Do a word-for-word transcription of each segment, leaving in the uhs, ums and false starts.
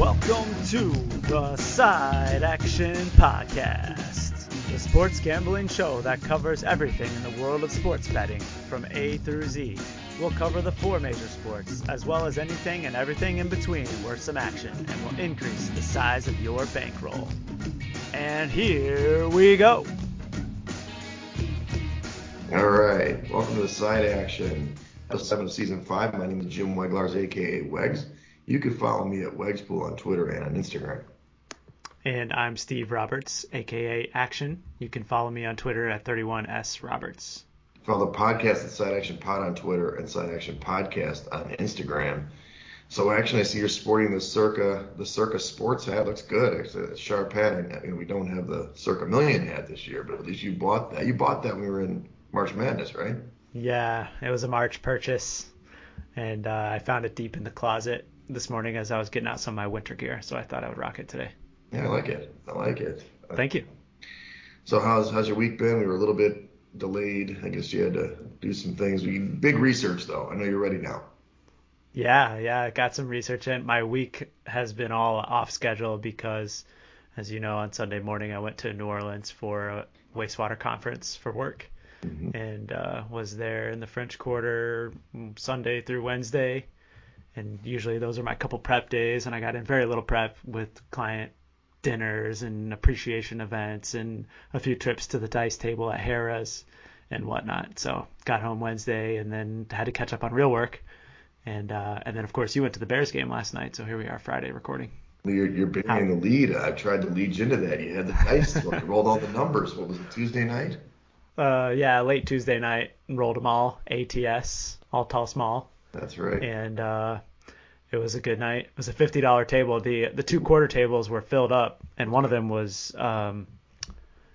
Welcome to the Side Action Podcast, the sports gambling show that covers everything in the world of sports betting from A through Z. We'll cover the four major sports, as well as anything and everything in between worth some action, and we'll increase the size of your bankroll. And here we go. All right. Welcome to the Side Action, episode seven of season five. My name is Jim Weglars, a k a. Wegs. You can follow me at Wegspool on Twitter and on Instagram. And I'm Steve Roberts, a k a. Action. You can follow me on Twitter at thirty-one S Roberts. Follow the podcast at Side Action Pod on Twitter and Side Action Podcast on Instagram. So, Action, I see you're sporting the Circa the Circa Sports hat. Looks good. Actually, it's a sharp hat. I mean, we don't have the Circa Million hat this year, but at least you bought that. You bought that when we were in March Madness, right? Yeah, it was a March purchase, and uh, I found it deep in the closet this morning as I was getting out some of my winter gear, so I thought I would rock it today. Yeah, I like it. I like it. Thank you. So how's how's your week been? We were a little bit delayed. I guess you had to do some things. Big research, though. I know you're ready now. Yeah, yeah. I got some research in. My week has been all off schedule because, as you know, on Sunday morning I went to New Orleans for a wastewater conference for work, mm-hmm. and uh, was there in the French Quarter Sunday through Wednesday. And usually those are my couple prep days, and I got in very little prep with client dinners and appreciation events and a few trips to the dice table at Harrah's and whatnot. So got home Wednesday and then had to catch up on real work. And uh, and then, of course, you went to the Bears game last night, so here we are Friday recording. You're, you're big in the lead. I've tried to lead you into that. You had the dice. You rolled all the numbers. What was it, Tuesday night? Uh, yeah, late Tuesday night. Rolled them all, A T S, all tall, small. That's right. And uh, it was a good night. It was a fifty dollar table. The the two quarter tables were filled up, and one of them was um,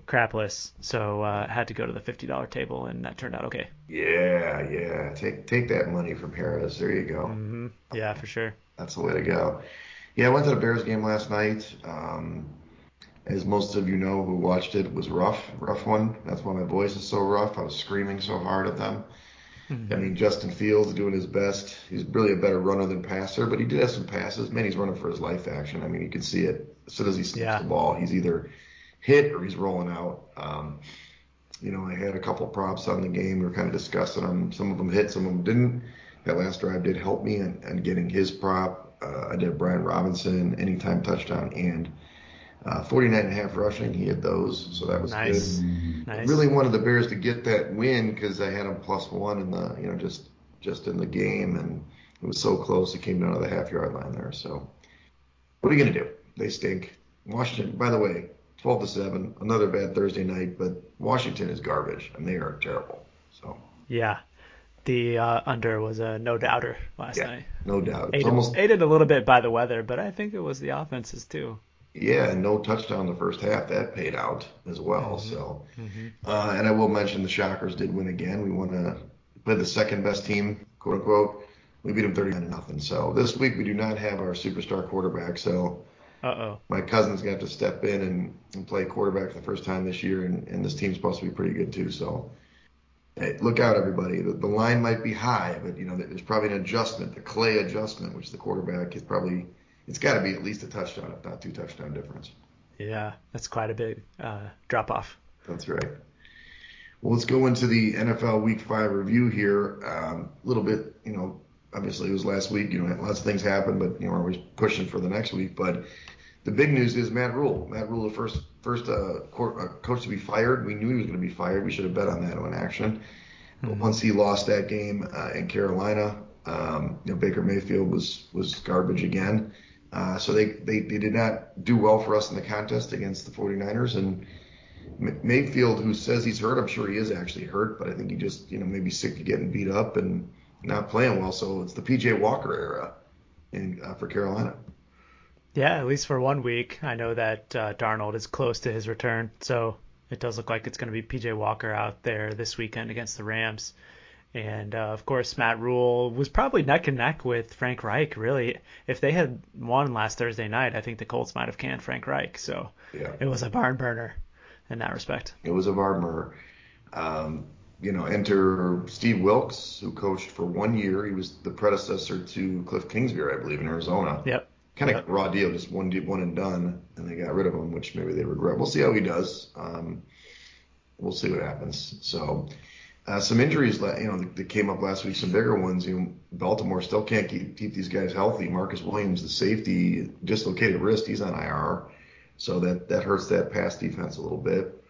crapless. So uh, I had to go to the fifty dollar table, and that turned out okay. Yeah, yeah. Take take that money from Harrah's. There you go. Mm-hmm. Yeah, for sure. That's the way to go. Yeah, I went to the Bears game last night. Um, as most of you know who watched it, it was rough, rough one. That's why my voice is so rough. I was screaming so hard at them. I mean, Justin Fields doing his best. He's really a better runner than passer, but he did have some passes. Man, he's running for his life action. I mean, you can see it. As soon as he slips yeah. the ball, he's either hit or he's rolling out. Um, you know, I had a couple props on the game. We were kind of discussing them. Some of them hit, some of them didn't. That last drive did help me in, in getting his prop. Uh, I did Brian Robinson, anytime touchdown, and uh, forty-nine and a half rushing. He had those, so that was nice. Good. Nice. I really wanted the Bears to get that win because I had them plus one in the, you know, just just in the game, and it was so close. It came down to the half yard line there. So, what are you gonna do? They stink. Washington, by the way, twelve to seven. Another bad Thursday night, but Washington is garbage, and they are terrible. So. Yeah, the uh, under was a no doubter last yeah, night. No doubt. It's aided, almost aided a little bit by the weather, but I think it was the offenses too. Yeah, and no touchdown the first half. That paid out as well. Mm-hmm. So, mm-hmm. Uh, and I will mention the Shockers did win again. We won to play the second best team, quote unquote. We beat them thirty-nine to nothing. So this week we do not have our superstar quarterback. So, uh-oh, my cousin's gonna have to step in and, and play quarterback for the first time this year. And, and this team's supposed to be pretty good too. So, hey, look out, everybody. The, the line might be high, but you know there's probably an adjustment, the Clay adjustment, which the quarterback is probably. It's got to be at least a touchdown, if not two touchdown difference. Yeah, that's quite a big uh, drop-off. That's right. Well, let's go into the N F L Week five review here. A um, little bit, you know, obviously it was last week. You know, lots of things happened, but, you know, we're always pushing for the next week. But the big news is Matt Ruhl. Matt Ruhl, the first, first uh, court, uh, coach to be fired. We knew he was going to be fired. We should have bet on that one action. Mm-hmm. But once he lost that game uh, in Carolina, um, you know, Baker Mayfield was, was garbage again. Uh, so they, they, they did not do well for us in the contest against the forty-niners. And Mayfield, who says he's hurt, I'm sure he is actually hurt, but I think he just, you know, maybe sick of getting beat up and not playing well. So it's the P J. Walker era in, uh, for Carolina. Yeah, at least for one week. I know that uh, Darnold is close to his return, so it does look like it's going to be P J. Walker out there this weekend against the Rams. And, uh, of course, Matt Ruhl was probably neck and neck with Frank Reich, really. If they had won last Thursday night, I think the Colts might have canned Frank Reich. So yeah. It was a barn burner in that respect. It was a barn burner. Um, you know, enter Steve Wilkes, who coached for one year. He was the predecessor to Kliff Kingsbury, I believe, in Arizona. Yep. kind of raw deal, just one one and done, and they got rid of him, which maybe they regret. We'll see how he does. Um, we'll see what happens. So uh, some injuries, you know, that, that came up last week, some bigger ones. You know, Baltimore still can't keep, keep these guys healthy. Marcus Williams, the safety, dislocated wrist, he's on I R, so that, that hurts that pass defense a little bit.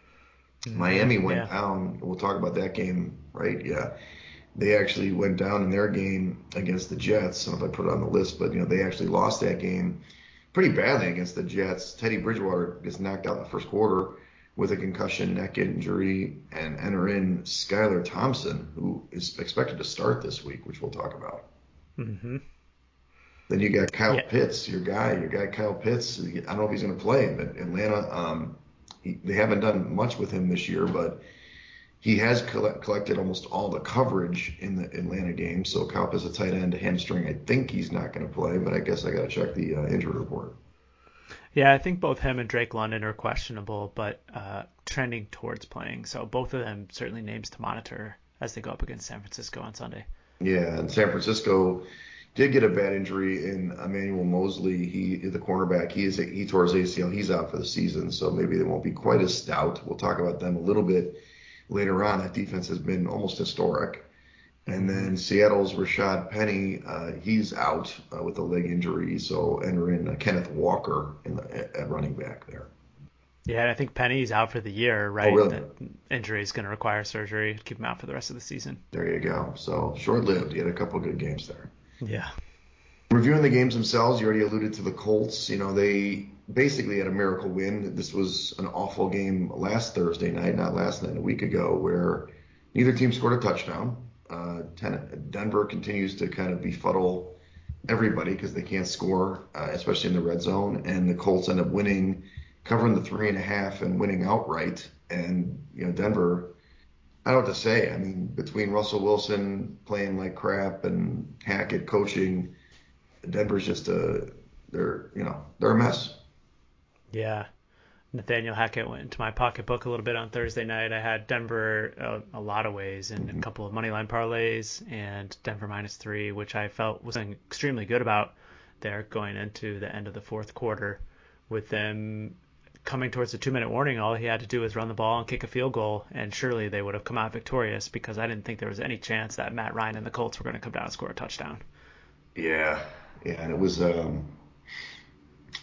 Mm-hmm. Miami went yeah. down. We'll talk about that game, right? Yeah. They actually went down in their game against the Jets. I don't know if I put it on the list, but you know they actually lost that game pretty badly against the Jets. Teddy Bridgewater gets knocked out in the first quarter with a concussion, neck injury, and enter in Skylar Thompson, who is expected to start this week, which we'll talk about. Mm-hmm. Then you got Kyle yeah. Pitts, your guy, your guy Kyle Pitts. I don't know if he's going to play, but Atlanta, um, he, they haven't done much with him this year, but he has collect, collected almost all the coverage in the Atlanta game, so Kyle Pitts is a tight end, a hamstring. I think he's not going to play, but I guess I got to check the uh, injury report. Yeah, I think both him and Drake London are questionable, but uh, trending towards playing. So both of them certainly names to monitor as they go up against San Francisco on Sunday. Yeah, and San Francisco did get a bad injury in Emmanuel Moseley. He, the cornerback, he is he tore his A C L. He's out for the season, so maybe they won't be quite as stout. We'll talk about them a little bit later on. That defense has been almost historic. And then Seattle's Rashad Penny, uh, he's out uh, with a leg injury, so enter in uh, Kenneth Walker in the, at running back there. Yeah, and I think Penny's out for the year, right? Oh, really? That injury is going to require surgery, keep him out for the rest of the season. There you go. So short-lived. He had a couple good games there. Yeah. Reviewing the games themselves, you already alluded to the Colts. You know, they basically had a miracle win. This was an awful game last Thursday night, not last night, a week ago, where neither team scored a touchdown. Uh, Denver continues to kind of befuddle everybody because they can't score, uh, especially in the red zone. And the Colts end up winning, covering the three and a half and winning outright. And, you know, Denver, I don't know what to say. I mean, between Russell Wilson playing like crap and Hackett coaching, Denver's just a, they're, you know, they're a mess. Yeah. Nathaniel Hackett went into my pocketbook a little bit on Thursday night. I had Denver a, a lot of ways in mm-hmm. a couple of moneyline parlays and Denver minus three, which I felt was extremely good about there going into the end of the fourth quarter with them coming towards the two-minute warning. All he had to do was run the ball and kick a field goal, and surely they would have come out victorious because I didn't think there was any chance that Matt Ryan and the Colts were going to come down and score a touchdown. Yeah, yeah, and it was um,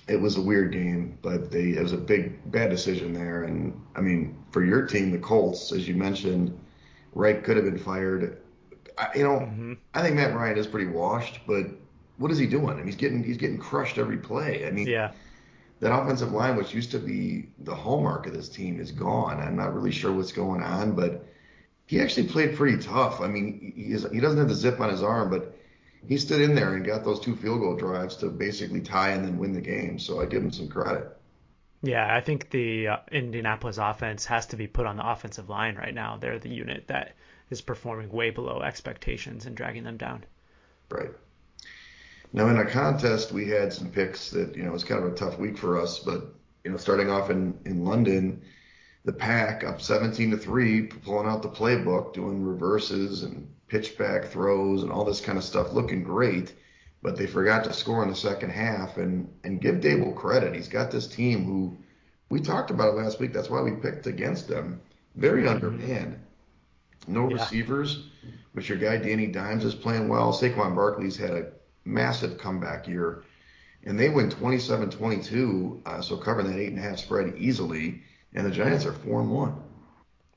it was a weird game, but they it was a big bad decision there. And I mean, for your team, the Colts, as you mentioned, Reich could have been fired. I, you know, mm-hmm. I think Matt Ryan is pretty washed, but what is he doing? I mean, he's getting he's getting crushed every play. I mean, yeah. That offensive line, which used to be the hallmark of this team, is gone. I'm not really sure what's going on, but he actually played pretty tough. I mean, he is, he doesn't have the zip on his arm, but he stood in there and got those two field goal drives to basically tie and then win the game. So I give him some credit. Yeah, I think the uh, Indianapolis offense has to be put on the offensive line right now. They're the unit that is performing way below expectations and dragging them down. Right. Now in our contest, we had some picks that, you know, it was kind of a tough week for us, but, you know, starting off in, in London, the Pack up seventeen to three, pulling out the playbook, doing reverses and pitchback throws and all this kind of stuff, looking great, but they forgot to score in the second half. And and give Dable credit, he's got this team who we talked about it last week. That's why we picked against them. Very undermanned, no yeah. receivers, but your guy Danny Dimes is playing well. Saquon Barkley's had a massive comeback year, and they win twenty-seven twenty-two, uh, so covering that eight and a half spread easily. And the Giants are four and one.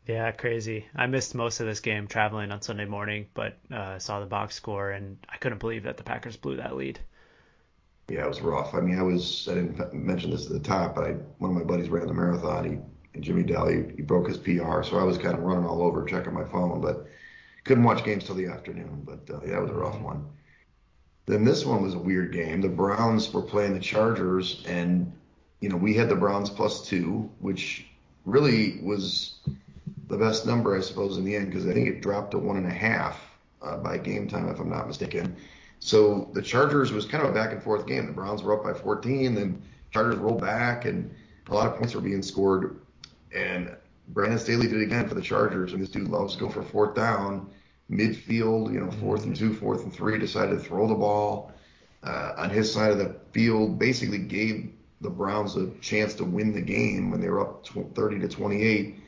Yeah, crazy. I missed most of this game traveling on Sunday morning, but uh, saw the box score, and I couldn't believe that the Packers blew that lead. Yeah, it was rough. I mean, I was I didn't mention this at the top, but I, one of my buddies ran the marathon. He and Jimmy Daly, he broke his P R, so I was kind of running all over checking my phone, but couldn't watch games till the afternoon. But uh, yeah, it was a rough one. Then this one was a weird game. The Browns were playing the Chargers, and you know we had the Browns plus two, which really was the best number, I suppose, in the end, because I think it dropped to one and a half uh, by game time, if I'm not mistaken. So the Chargers was kind of a back and forth game. The Browns were up by fourteen, then Chargers rolled back, and a lot of points were being scored. And Brandon Staley did it again for the Chargers, and this dude loves to go for fourth down, midfield, you know, fourth and two, fourth and three, decided to throw the ball. Uh, on his side of the field basically gave the Browns a chance to win the game when they were up thirty to twenty-eight.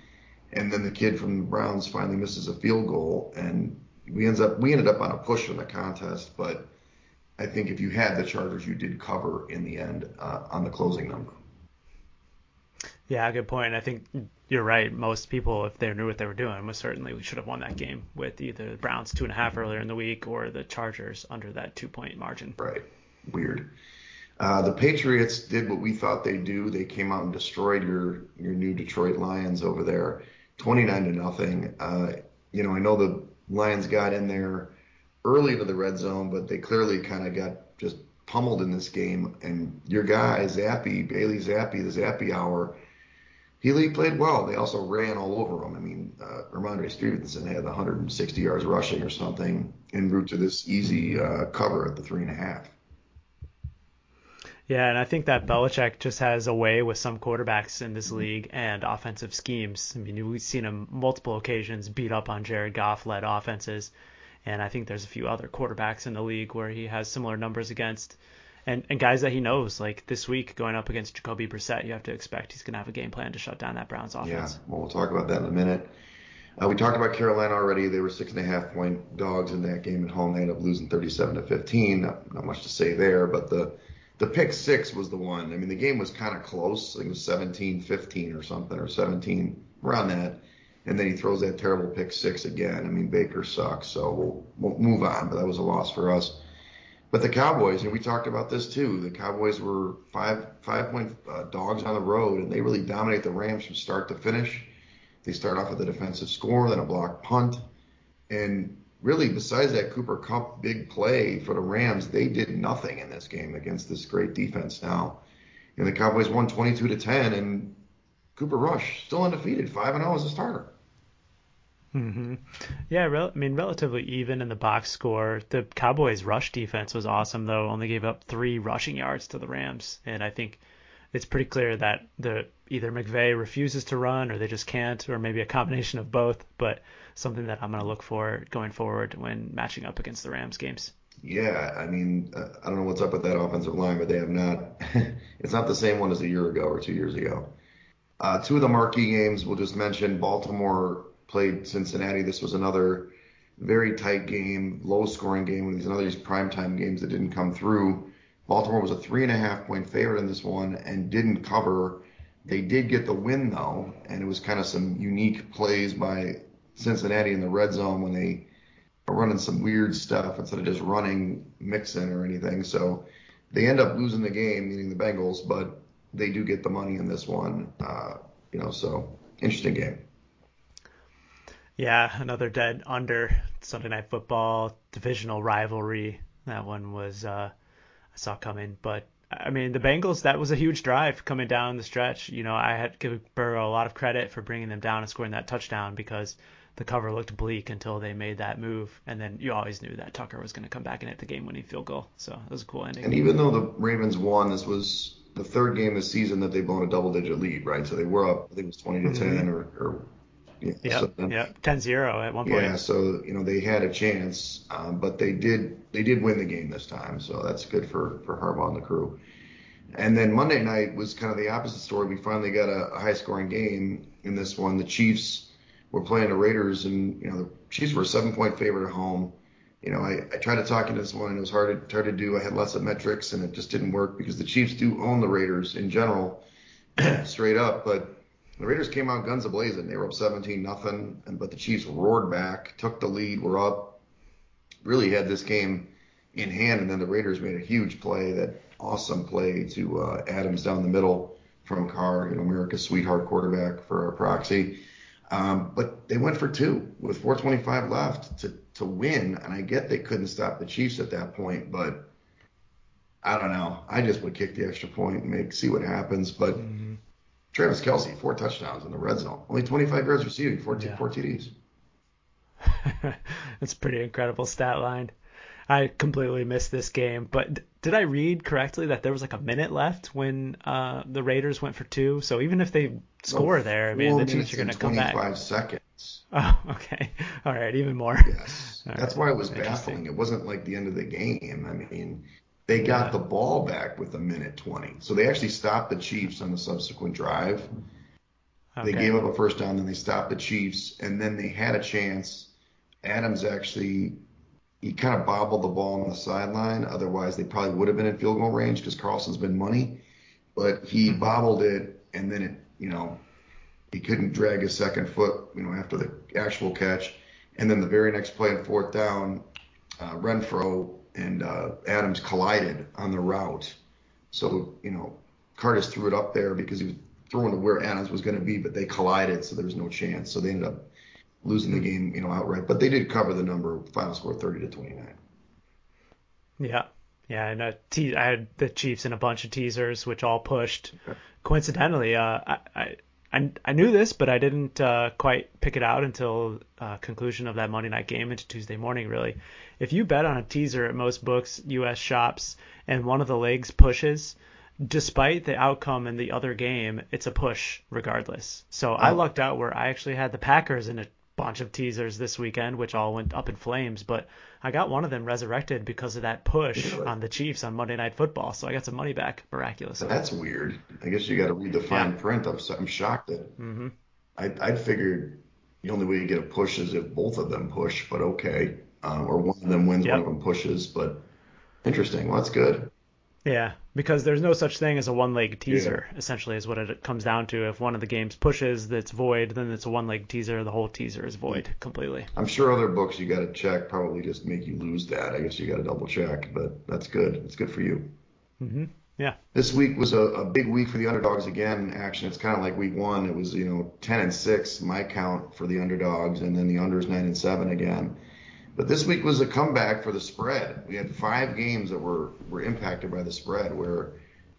And then the kid from the Browns finally misses a field goal, and we ends up we ended up on a push in the contest. But I think if you had the Chargers, you did cover in the end uh, on the closing number. Yeah, good point. I think you're right. Most people, if they knew what they were doing, most certainly we should have won that game with either the Browns two and a half earlier in the week or the Chargers under that two-point margin. Right. Weird. Uh, the Patriots did what we thought they'd do. They came out and destroyed your your new Detroit Lions over there, twenty-nine to nothing. Uh, you know, I know the Lions got in there early to the red zone, but they clearly kind of got just pummeled in this game. And your guy, Zappe, Bailey Zappe, the Zappe hour, He played well. They also ran all over him. I mean, uh, Rhamondre Stevenson had one hundred sixty yards rushing or something en route to this easy uh, cover at the three and a half. Yeah, and I think that Belichick just has a way with some quarterbacks in this league and offensive schemes. I mean, we've seen him multiple occasions beat up on Jared Goff-led offenses, and I think there's a few other quarterbacks in the league where he has similar numbers against. And, and guys that he knows, like this week going up against Jacoby Brissett, you have to expect he's going to have a game plan to shut down that Browns offense. Yeah, well, we'll talk about that in a minute. Uh, we talked about Carolina already. They were six and a half point dogs in that game at home. They ended up losing thirty-seven to fifteen. Not, not much to say there, but the, the pick six was the one. I mean, the game was kind of close. I think it was seventeen fifteen or something, or seventeen, around that. And then he throws that terrible pick six again. I mean, Baker sucks, so we'll, we'll move on, but that was a loss for us. But the Cowboys, and we talked about this too, the Cowboys were five, five-point uh, dogs on the road, and they really dominate the Rams from start to finish. They start off with a defensive score, then a blocked punt. And really, besides that Cooper Kupp big play for the Rams, they did nothing in this game against this great defense now. And the Cowboys won twenty-two to ten, and Cooper Rush still undefeated, five and oh as a starter. Mm-hmm. Yeah, rel- I mean, relatively even in the box score. The Cowboys' rush defense was awesome, though. Only gave up three rushing yards to the Rams. And I think it's pretty clear that the either McVay refuses to run or they just can't, or maybe a combination of both. But something that I'm going to look for going forward when matching up against the Rams games. Yeah, I mean, uh, I don't know what's up with that offensive line, but they have not. It's not the same one as a year ago or two years ago. Uh, two of the marquee games we'll just mention, Baltimore played Cincinnati. This was another very tight game, low-scoring game. One of these, another of these primetime games that didn't come through. Baltimore was a three-and-a-half-point favorite in this one and didn't cover. They did get the win, though, and it was kind of some unique plays by Cincinnati in the red zone when they are running some weird stuff instead of just running Mixon or anything. So they end up losing the game, meaning the Bengals, but they do get the money in this one. Uh, you know, so interesting game. Yeah, another dead under. Sunday Night Football, divisional rivalry. That one was uh, I saw coming. But, I mean, the Bengals, that was a huge drive coming down the stretch. You know, I had to give Burrow a lot of credit for bringing them down and scoring that touchdown because the cover looked bleak until they made that move. And then you always knew that Tucker was going to come back and hit the game-winning field goal. So it was a cool ending. And even though the Ravens won, this was the third game this season that they've blown a double-digit lead, right? So they were up, I think it was twenty to ten or, or – Yeah, yep, so then, yep, ten zero at one point. Yeah, so, you know, they had a chance, um, but they did they did win the game this time, so that's good for, for Harbaugh and the crew. And then Monday night was kind of the opposite story. We finally got a, a high-scoring game in this one. The Chiefs were playing the Raiders, and, you know, the Chiefs were a seven-point favorite at home. You know, I, I tried to talk into this one, and it was hard to, hard to do. I had lots of metrics, and it just didn't work because the Chiefs do own the Raiders in general straight up, but the Raiders came out guns a-blazing. They were up seventeen nothing, but the Chiefs roared back, took the lead, were up, really had this game in hand, and then the Raiders made a huge play, that awesome play to uh, Adams down the middle from Carr, you know, America's sweetheart quarterback for our proxy. Um, but they went for two with four twenty-five left to, to win, and I get they couldn't stop the Chiefs at that point, but I don't know. I just would kick the extra point and make, see what happens, but mm-hmm. Travis Kelce, four touchdowns in the red zone. Only twenty-five yards receiving, four, yeah. four T Ds. That's a pretty incredible stat line. I completely missed this game, but th- did I read correctly that there was like a minute left when uh, the Raiders went for two? So even if they score no, there, I mean, the Chiefs are going to come back. twenty-five seconds. Oh, okay. All right, even more. Yes. All That's right. Why it was baffling. It wasn't like the end of the game. I mean, They got the ball back with a minute twenty. So they actually stopped the Chiefs on the subsequent drive. Okay. They gave up a first down, then they stopped the Chiefs, and then they had a chance. Adams actually, he kind of bobbled the ball on the sideline. Otherwise, they probably would have been in field goal range because Carlson's been money. But he mm-hmm. bobbled it, and then it, you know, he couldn't drag his second foot, you know, after the actual catch. And then the very next play on fourth down, uh, Renfro and uh, Adams collided on the route. So, you know, Curtis threw it up there because he was throwing to where Adams was going to be, but they collided, so there was no chance. So they ended up losing the game, you know, outright. But they did cover the number, final score thirty to twenty-nine. Yeah. Yeah, and a te- I had the Chiefs in a bunch of teasers, which all pushed. Okay. Coincidentally, uh, I, I I I knew this, but I didn't uh, quite pick it out until uh, conclusion of that Monday night game into Tuesday morning, really. If you bet on a teaser at most books, U S shops, and one of the legs pushes, despite the outcome in the other game, it's a push regardless. So oh. I lucked out where I actually had the Packers in a bunch of teasers this weekend, which all went up in flames, but I got one of them resurrected because of that push really? on the Chiefs on Monday Night Football. So I got some money back, miraculously. That's weird. I guess you got to read the fine yeah. print. I'm, I'm shocked that mm-hmm. I, I figured the only way you get a push is if both of them push, but okay. Um, or one of them wins, yep. one of them pushes, but interesting. Well, that's good. Yeah, because there's no such thing as a one-leg teaser, yeah. essentially, is what it comes down to. If one of the games pushes, that's void, then it's a one-leg teaser. The whole teaser is void completely. I'm sure other books you got to check probably just make you lose that. I guess you got to double-check, but that's good. It's good for you. Mm-hmm. Yeah. This week was a, a big week for the underdogs again in action. It's kind of like week one. It was, you know, ten and six, my count, for the underdogs, and then the unders nine and seven again. But this week was a comeback for the spread. We had five games that were, were impacted by the spread where,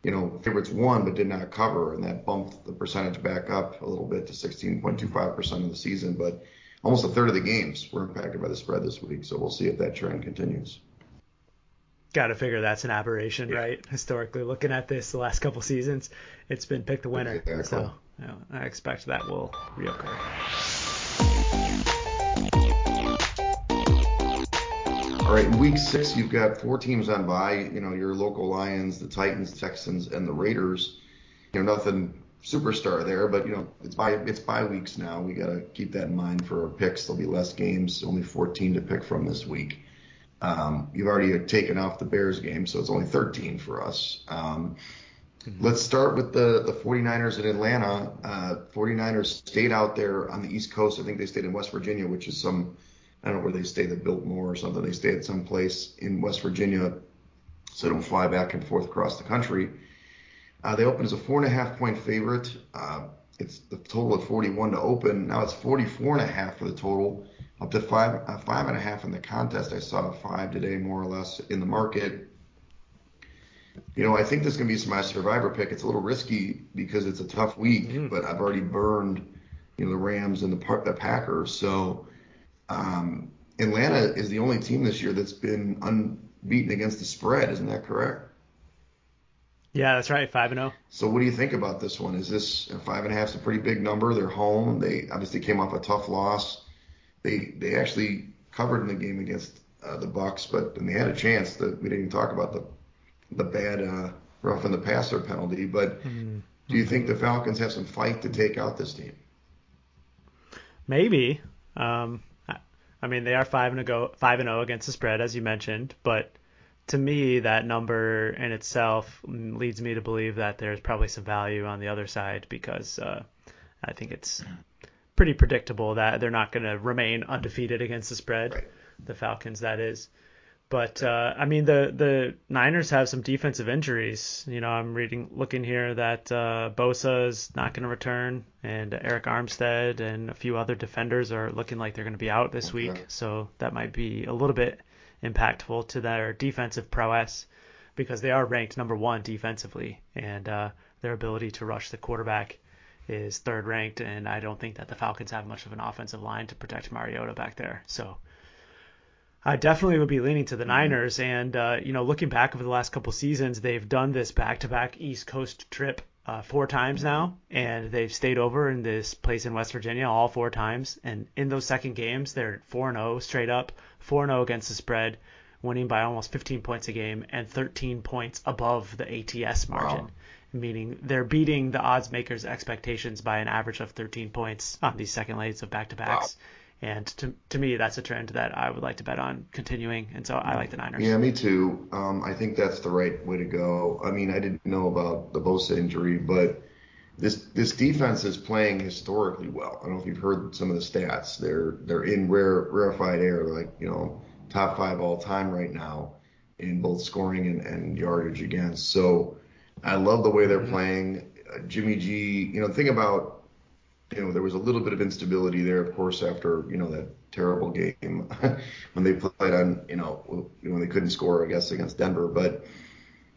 you know, favorites won but did not cover, and that bumped the percentage back up a little bit to sixteen point two five percent of the season. But almost a third of the games were impacted by the spread this week, so we'll see if that trend continues. Got to figure that's an aberration, yeah. right? Historically, looking at this the last couple seasons, it's been picked the winner. Exactly. So you know, I expect that will reoccur. All right, in week six, you've got four teams on bye. You know, your local Lions, the Titans, Texans, and the Raiders. You know, nothing superstar there, but, you know, it's bye, it's bye weeks now. We got to keep that in mind for our picks. There'll be less games, only fourteen to pick from this week. Um, you've already taken off the Bears game, so it's only thirteen for us. Um, mm-hmm. Let's start with the, the 49ers in Atlanta. Uh, 49ers stayed out there on the East Coast. I think they stayed in West Virginia, which is some... I don't know where they stayed at Biltmore or something. They stayed at some place in West Virginia so they don't fly back and forth across the country. Uh, they opened as a four and a half point favorite. Uh, it's the total of forty-one to open. Now it's forty-four and a half for the total, up to five, uh, five and a half in the contest. I saw five today, more or less, in the market. You know, I think this is going to be my survivor pick. It's a little risky because it's a tough week, mm. but I've already burned, you know, the Rams and the, the Packers. So... Um, Atlanta is the only team this year that's been unbeaten against the spread. Isn't that correct? Yeah, that's right. Five and oh. So what do you think about this one? Is this five and a half is a pretty big number? They're home. They obviously came off a tough loss. They, they actually covered in the game against uh, the Bucks, but and they had a chance that we didn't even talk about the, the bad, uh, rough in the passer penalty, but mm-hmm. do you think the Falcons have some fight to take out this team? Maybe. Um, I mean, they are five and go five and zero against the spread, as you mentioned. But to me, that number in itself leads me to believe that there's probably some value on the other side because uh, I think it's pretty predictable that they're not going to remain undefeated against the spread, right. the Falcons, that is. But uh, I mean, the the Niners have some defensive injuries. You know, I'm reading, looking here that uh, Bosa is not going to return, and Eric Armstead and a few other defenders are looking like they're going to be out this okay. week. So that might be a little bit impactful to their defensive prowess because they are ranked number one defensively, and uh, their ability to rush the quarterback is third ranked. And I don't think that the Falcons have much of an offensive line to protect Mariota back there. So. I definitely would be leaning to the Niners, and uh, you know, looking back over the last couple seasons, they've done this back-to-back East Coast trip uh, four times now, and they've stayed over in this place in West Virginia all four times. And in those second games, they're four and oh straight up, four and oh against the spread, winning by almost fifteen points a game and thirteen points above the A T S margin, wow. meaning they're beating the odds makers' expectations by an average of thirteen points on these second legs of back-to-backs. Wow. And to to me, that's a trend that I would like to bet on continuing. And so I like the Niners. Yeah, me too. Um, I think that's the right way to go. I mean, I didn't know about the Bosa injury, but this this defense is playing historically well. I don't know if you've heard some of the stats. They're they're in rare rarefied air, like, you know, top five all time right now in both scoring and, and yardage against. So I love the way they're mm-hmm. playing. Uh, Jimmy G, you know, the thing about, you know, there was a little bit of instability there, of course, after, you know, that terrible game when they played on, you know, when they couldn't score, I guess, against Denver. But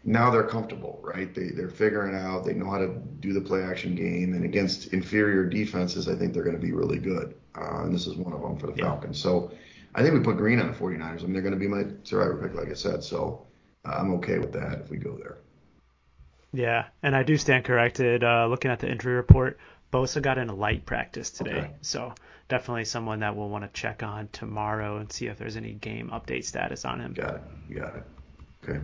now they're comfortable, right? They, they're figuring it out. They know how to do the play-action game. And against inferior defenses, I think they're going to be really good. Uh, and this is one of them for the yeah. Falcons. So I think we put green on the 49ers. I mean, they're going to be my survivor pick, like I said. So uh, I'm okay with that if we go there. Yeah, and I do stand corrected. Uh, looking at the injury report, Bosa got in a light practice today, okay. so definitely someone that we'll want to check on tomorrow and see if there's any game update status on him. Got it. Got it. Okay.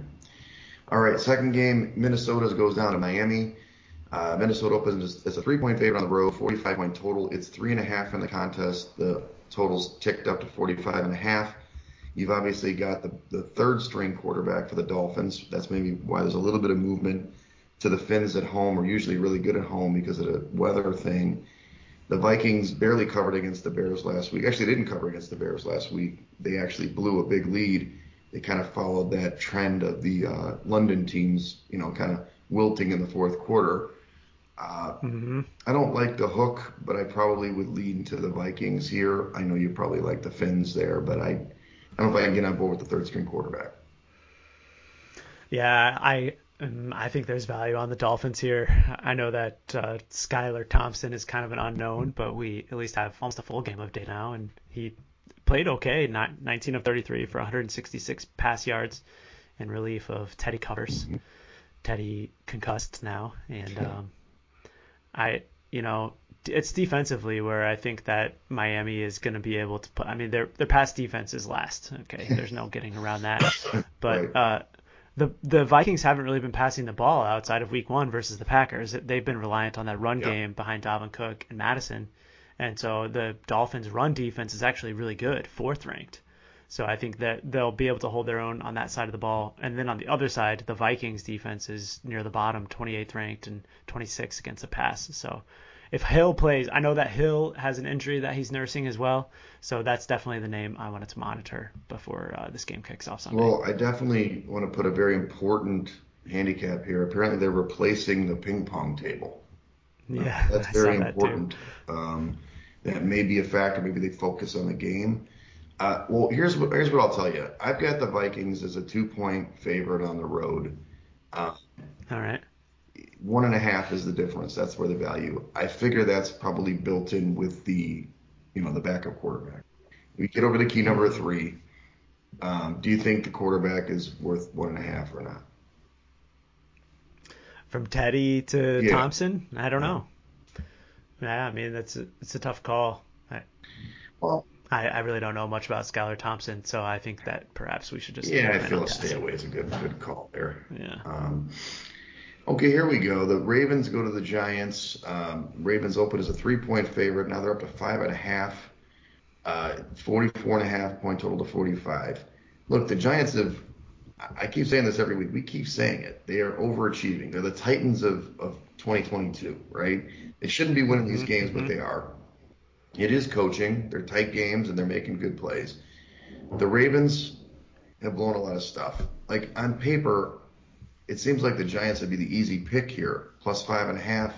All right, second game, Minnesota goes down to Miami. Uh, Minnesota opens as a three-point favorite on the road, forty-five point total. It's three and a half in the contest. The total's ticked up to forty-five and a half. You've obviously got the, the third-string quarterback for the Dolphins. That's maybe why there's a little bit of movement to the Finns at home, are usually really good at home because of the weather thing. The Vikings barely covered against the Bears last week. Actually, they didn't cover against the Bears last week. They actually blew a big lead. They kind of followed that trend of the uh, London teams, you know, kind of wilting in the fourth quarter. Uh, mm-hmm. I don't like the hook, but I probably would lean to the Vikings here. I know you probably like the Finns there, but I, I don't know if I can get on board with the third-string quarterback. Yeah, I... I think there's value on the Dolphins here. I know that uh, Skylar Thompson is kind of an unknown, but we at least have almost a full game of data now, and he played okay, not nineteen of thirty-three for one hundred sixty-six pass yards in relief of Teddy Covers. Mm-hmm. Teddy concussed now, and um, I, you know, it's defensively where I think that Miami is going to be able to put. I mean, their their pass defense is last. Okay, there's no getting around that, but. Uh, The the Vikings haven't really been passing the ball outside of week one versus the Packers. They've been reliant on that run yeah. game behind Dalvin Cook and Madison. And so the Dolphins' run defense is actually really good, fourth ranked. So I think that they'll be able to hold their own on that side of the ball. And then on the other side, the Vikings' defense is near the bottom, twenty-eighth ranked and twenty-sixth against the pass. So if Hill plays, I know that Hill has an injury that he's nursing as well. So that's definitely the name I wanted to monitor before uh, this game kicks off Sunday. Well, I definitely want to put a very important handicap here. Apparently they're replacing the ping pong table. Yeah, uh, that's very that important. Um, that may be a factor. Maybe they focus on the game. Uh, well, here's what, here's what I'll tell you. I've got the Vikings as a two-point favorite on the road. Uh, All right. One and a half is the difference. That's where the value. I figure that's probably built in with the, you know, the backup quarterback. We get over to key number three. Um, do you think the quarterback is worth one and a half or not? From Teddy to yeah. Thompson, I don't yeah. know. Yeah, I mean that's a, it's a tough call. I, well, I, I really don't know much about Skylar Thompson, so I think that perhaps we should just yeah. I feel a stay away is a good good call there. Yeah. Um, Okay, here we go. The Ravens go to the Giants. Um, Ravens open as a three-point favorite. Now they're up to five and a half, uh, forty-four and a half point total to forty-five. Look, the Giants have, I keep saying this every week. We keep saying it. They are overachieving. They're the Titans of, of twenty twenty-two, right? They shouldn't be winning these games, but they are. It is coaching. They're tight games, and they're making good plays. The Ravens have blown a lot of stuff. Like, on paper, it seems like the Giants would be the easy pick here, plus five and a half.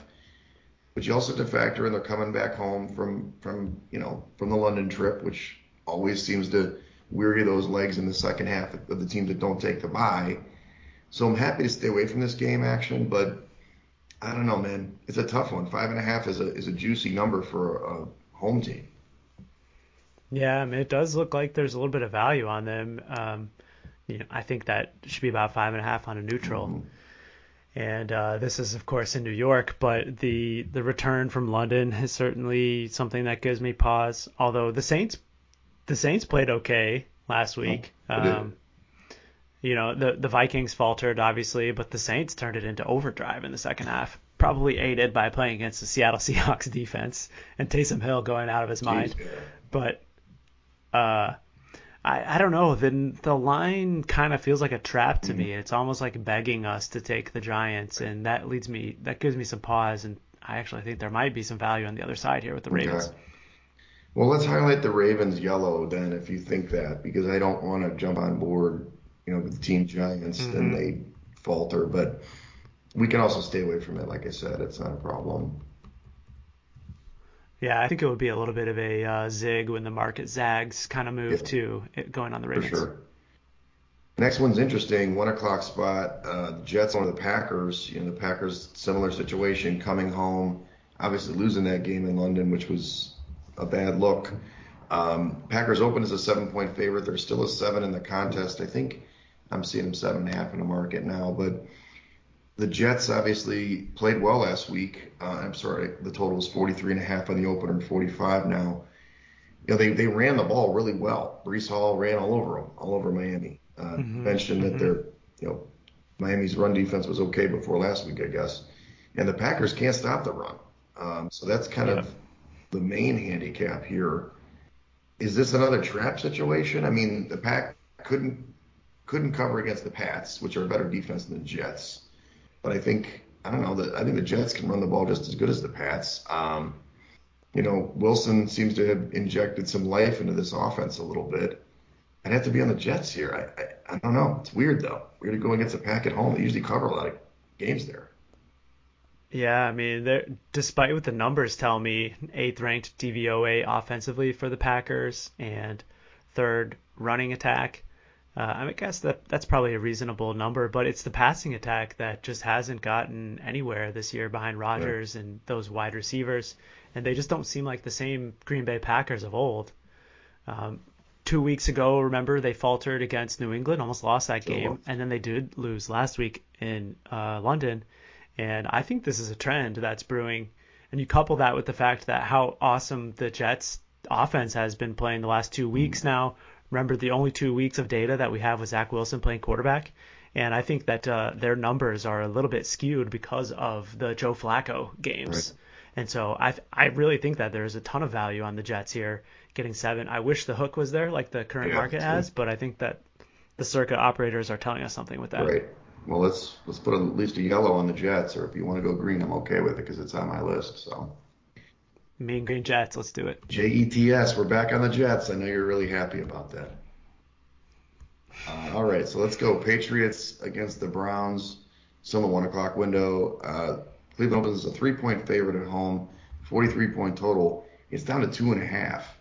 But you also have to factor in they're coming back home from, from you know, from the London trip, which always seems to weary those legs in the second half of the teams that don't take the bye. So I'm happy to stay away from this game action, but I don't know, man. It's a tough one. Five and a half is a is a juicy number for a, a home team. Yeah, I mean, it does look like there's a little bit of value on them. Um You know, I think that should be about five and a half on a neutral. Mm-hmm. And uh, this is, of course, in New York, but the, the return from London is certainly something that gives me pause. Although the Saints, the Saints played okay last week. Oh, um, You know, the, the Vikings faltered, obviously, but the Saints turned it into overdrive in the second half, probably aided by playing against the Seattle Seahawks defense and Taysom Hill going out of his Jeez. mind. But uh, I, I don't know. The, the line kind of feels like a trap to mm-hmm. me. It's almost like begging us to take the Giants, and that leads me – that gives me some pause, and I actually think there might be some value on the other side here with the Ravens. Okay. Well, let's highlight the Ravens yellow then if you think that, because I don't want to jump on board – you know, with Team Giants, mm-hmm. then they falter. But we can also stay away from it. Like I said, it's not a problem. Yeah, I think it would be a little bit of a uh, zig when the market zags kind of move yeah. too, it going on the Ravens. For sure. Next one's interesting. One o'clock spot. Uh, the Jets on the Packers. You know, the Packers, similar situation, coming home, obviously losing that game in London, which was a bad look. Um, Packers open as a seven-point favorite. There's still a seven in the contest. I think I'm seeing them seven and a half in the market now, but the Jets obviously played well last week. Uh, I'm sorry, the total was forty-three and a half on the opener and forty-five now. You know, they, they ran the ball really well. Breece Hall ran all over them, all over Miami. Uh, mm-hmm. Mentioned that their, you know, Miami's run defense was okay before last week, I guess. And the Packers can't stop the run. Um, so that's kind yeah. of the main handicap here. Is this another trap situation? I mean, the Pack couldn't couldn't cover against the Pats, which are a better defense than the Jets. But I think, I don't know, the, I think the Jets can run the ball just as good as the Pats. Um, you know, Wilson seems to have injected some life into this offense a little bit. I'd have to be on the Jets here. I I, I don't know. It's weird, though. We're going to go against the Pack at home. They usually cover a lot of games there. Yeah, I mean, despite what the numbers tell me, eighth-ranked D V O A offensively for the Packers and third running attack, uh, I guess that that's probably a reasonable number, but it's the passing attack that just hasn't gotten anywhere this year behind Rodgers yeah. and those wide receivers, and they just don't seem like the same Green Bay Packers of old. Um, two weeks ago, remember, they faltered against New England, almost lost that game, sure. and then they did lose last week in uh, London. And I think this is a trend that's brewing. And you couple that with the fact that how awesome the Jets offense has been playing the last two weeks now. Remember, the only two weeks of data that we have was Zach Wilson playing quarterback. And I think that uh, their numbers are a little bit skewed because of the Joe Flacco games. Right. And so I I really think that there's a ton of value on the Jets here getting seven. I wish the hook was there like the current yeah, market has, but I think that the Circa operators are telling us something with that. Right. Well, let's let's put at least a yellow on the Jets, or if you want to go green, I'm okay with it because it's on my list. So, mean green Jets, let's do it. J E T S, we're back on the Jets. I know you're really happy about that. Uh, all right, so let's go. Patriots against the Browns. Still in the one o'clock window. Uh, Cleveland opens a three-point favorite at home, forty-three point total. It's down to two and a half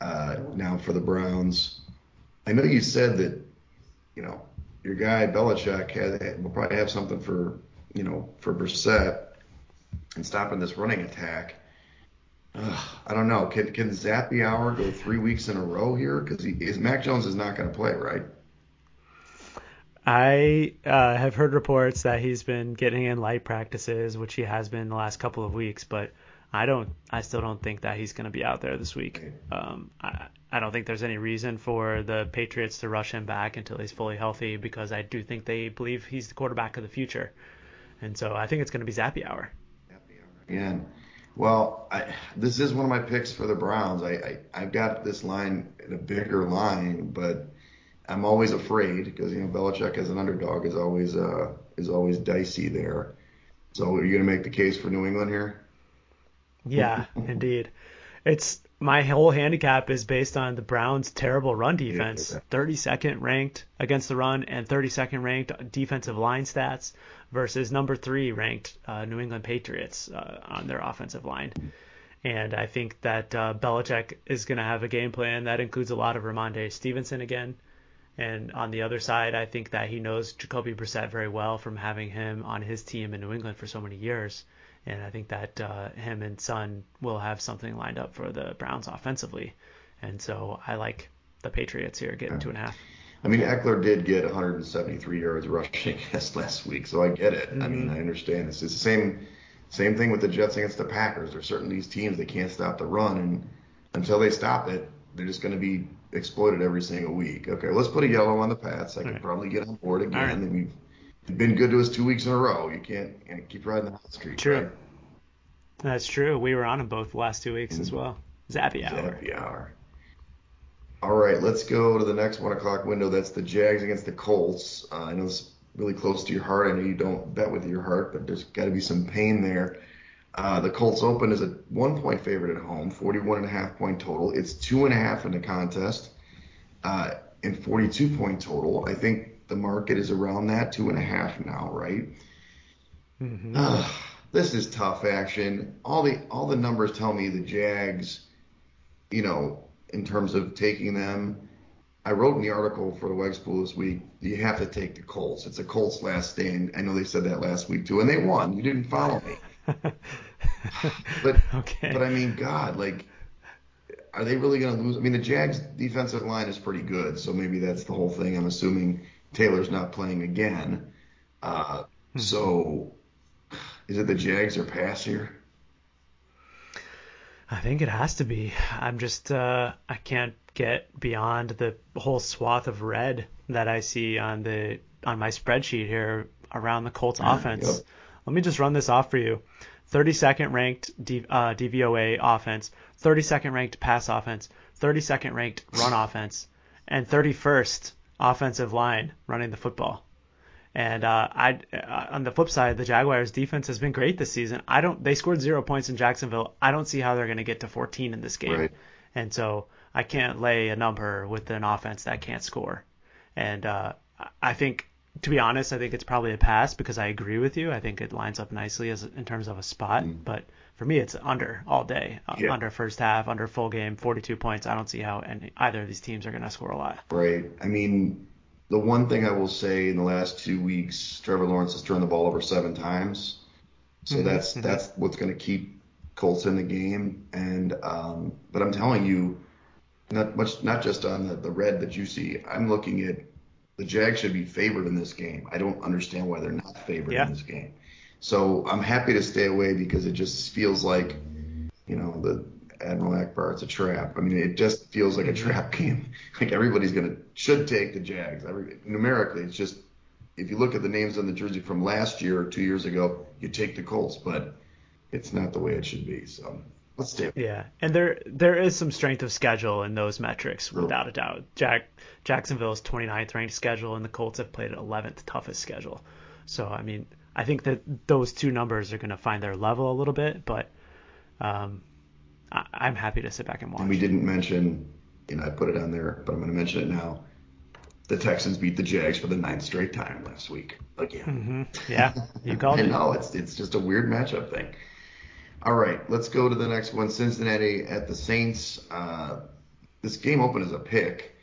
uh, now for the Browns. I know you said that, you know, your guy Belichick had, will probably have something for, you know, for Brissett and stopping this running attack. Ugh, I don't know. Can can Zappe Hour go three weeks in a row here? Because he, Mac Jones is not going to play, right? I uh, have heard reports that he's been getting in light practices, which he has been the last couple of weeks, but I don't. I still don't think that he's going to be out there this week. Um, I, I don't think there's any reason for the Patriots to rush him back until he's fully healthy, because I do think they believe he's the quarterback of the future. And so I think it's going to be Zappe Hour. Zappe Hour again. Well, I, this is one of my picks for the Browns. I, I, I've got this line, a bigger line, but I'm always afraid because, you know, Belichick as an underdog is always uh, is always dicey there. So are you going to make the case for New England here? Yeah, indeed. It's – my whole handicap is based on the Browns' terrible run defense, thirty-second ranked against the run and thirty-second ranked defensive line stats versus number three ranked uh, New England Patriots uh, on their offensive line. And I think that uh, Belichick is going to have a game plan that includes a lot of Rhamondre Stevenson again. And on the other side, I think that he knows Jacoby Brissett very well from having him on his team in New England for so many years. And I think that uh, him and Son will have something lined up for the Browns offensively. And so I like the Patriots here getting yeah. two and a half. I mean, Eckler did get one hundred seventy-three yards rushing last week, so I get it. Mm-hmm. I mean, I understand. It's the same same thing with the Jets against the Packers. There's certain these teams that can't stop the run, and until they stop it, they're just going to be exploded every single week. Okay, let's put a yellow on the Pats. I All can right. probably get on board again. Right. And we've been good to us two weeks in a row. You can't, you can't keep riding the hot streak. True. Right? That's true. We were on them both the last two weeks mm-hmm. as well. Zappe hour. Zappe hour. All right, let's go to the next one o'clock window. That's the Jags against the Colts. Uh, I know it's really close to your heart. I know you don't bet with your heart, but there's got to be some pain there. Uh, the Colts open as a one-point favorite at home, forty-one and a half point total. It's two and a half in the contest, uh, and forty-two point total. I think the market is around that two and a half now, right? Mm-hmm. Uh, this is tough action. All the all the numbers tell me the Jags, you know. In terms of taking them, I wrote in the article for the Wegspool this week, you have to take the Colts. It's a Colts last stand. I know they said that last week too, and they won. You didn't follow me. but okay. but I mean, God, like, are they really going to lose? I mean, the Jags' defensive line is pretty good, so maybe that's the whole thing. I'm assuming Taylor's not playing again. Uh, hmm. So is it the Jags or pass here? I think it has to be. I'm just, uh, I can't get beyond the whole swath of red that I see on the on my spreadsheet here around the Colts uh, offense. Yep. Let me just run this off for you. thirty-second ranked D, uh, D V O A offense, thirty-second ranked pass offense, thirty-second ranked run offense, and thirty-first offensive line running the football. And uh, I, uh, on the flip side, the Jaguars' defense has been great this season. I don't. They scored zero points in Jacksonville. I don't see how they're going to get to fourteen in this game. Right. And so I can't lay a number with an offense that can't score. And uh, I think, to be honest, I think it's probably a pass because I agree with you. I think it lines up nicely as in terms of a spot. Mm. But for me, it's under all day, yeah. uh, under first half, under full game, forty-two points. I don't see how any, either of these teams are going to score a lot. Right. I mean... The one thing I will say in the last two weeks, Trevor Lawrence has turned the ball over seven times. So mm-hmm. that's that's what's going to keep Colts in the game. And um, but I'm telling you, not much, not just on the, the red that you see. I'm looking at the Jags should be favored in this game. I don't understand why they're not favored yeah. in this game. So I'm happy to stay away because it just feels like, you know, the Admiral Akbar, it's a trap. I mean, it just feels like a trap game. Like everybody's gonna should take the Jags. Every, numerically, it's just if you look at the names on the jersey from last year or two years ago, you take the Colts, but it's not the way it should be. So let's do it. Yeah, and there there is some strength of schedule in those metrics, without a doubt. Jack Jacksonville's twenty-ninth ranked schedule, and the Colts have played an eleventh toughest schedule. So I mean, I think that those two numbers are gonna find their level a little bit, but. Um, I'm happy to sit back and watch. And we didn't mention, you know, I put it on there, but I'm going to mention it now. The Texans beat the Jags for the ninth straight time last week again. Mm-hmm. Yeah, you called it. I know, it's, it's just a weird matchup thing. All right, let's go to the next one. Cincinnati at the Saints. Uh, this game opened as a pick,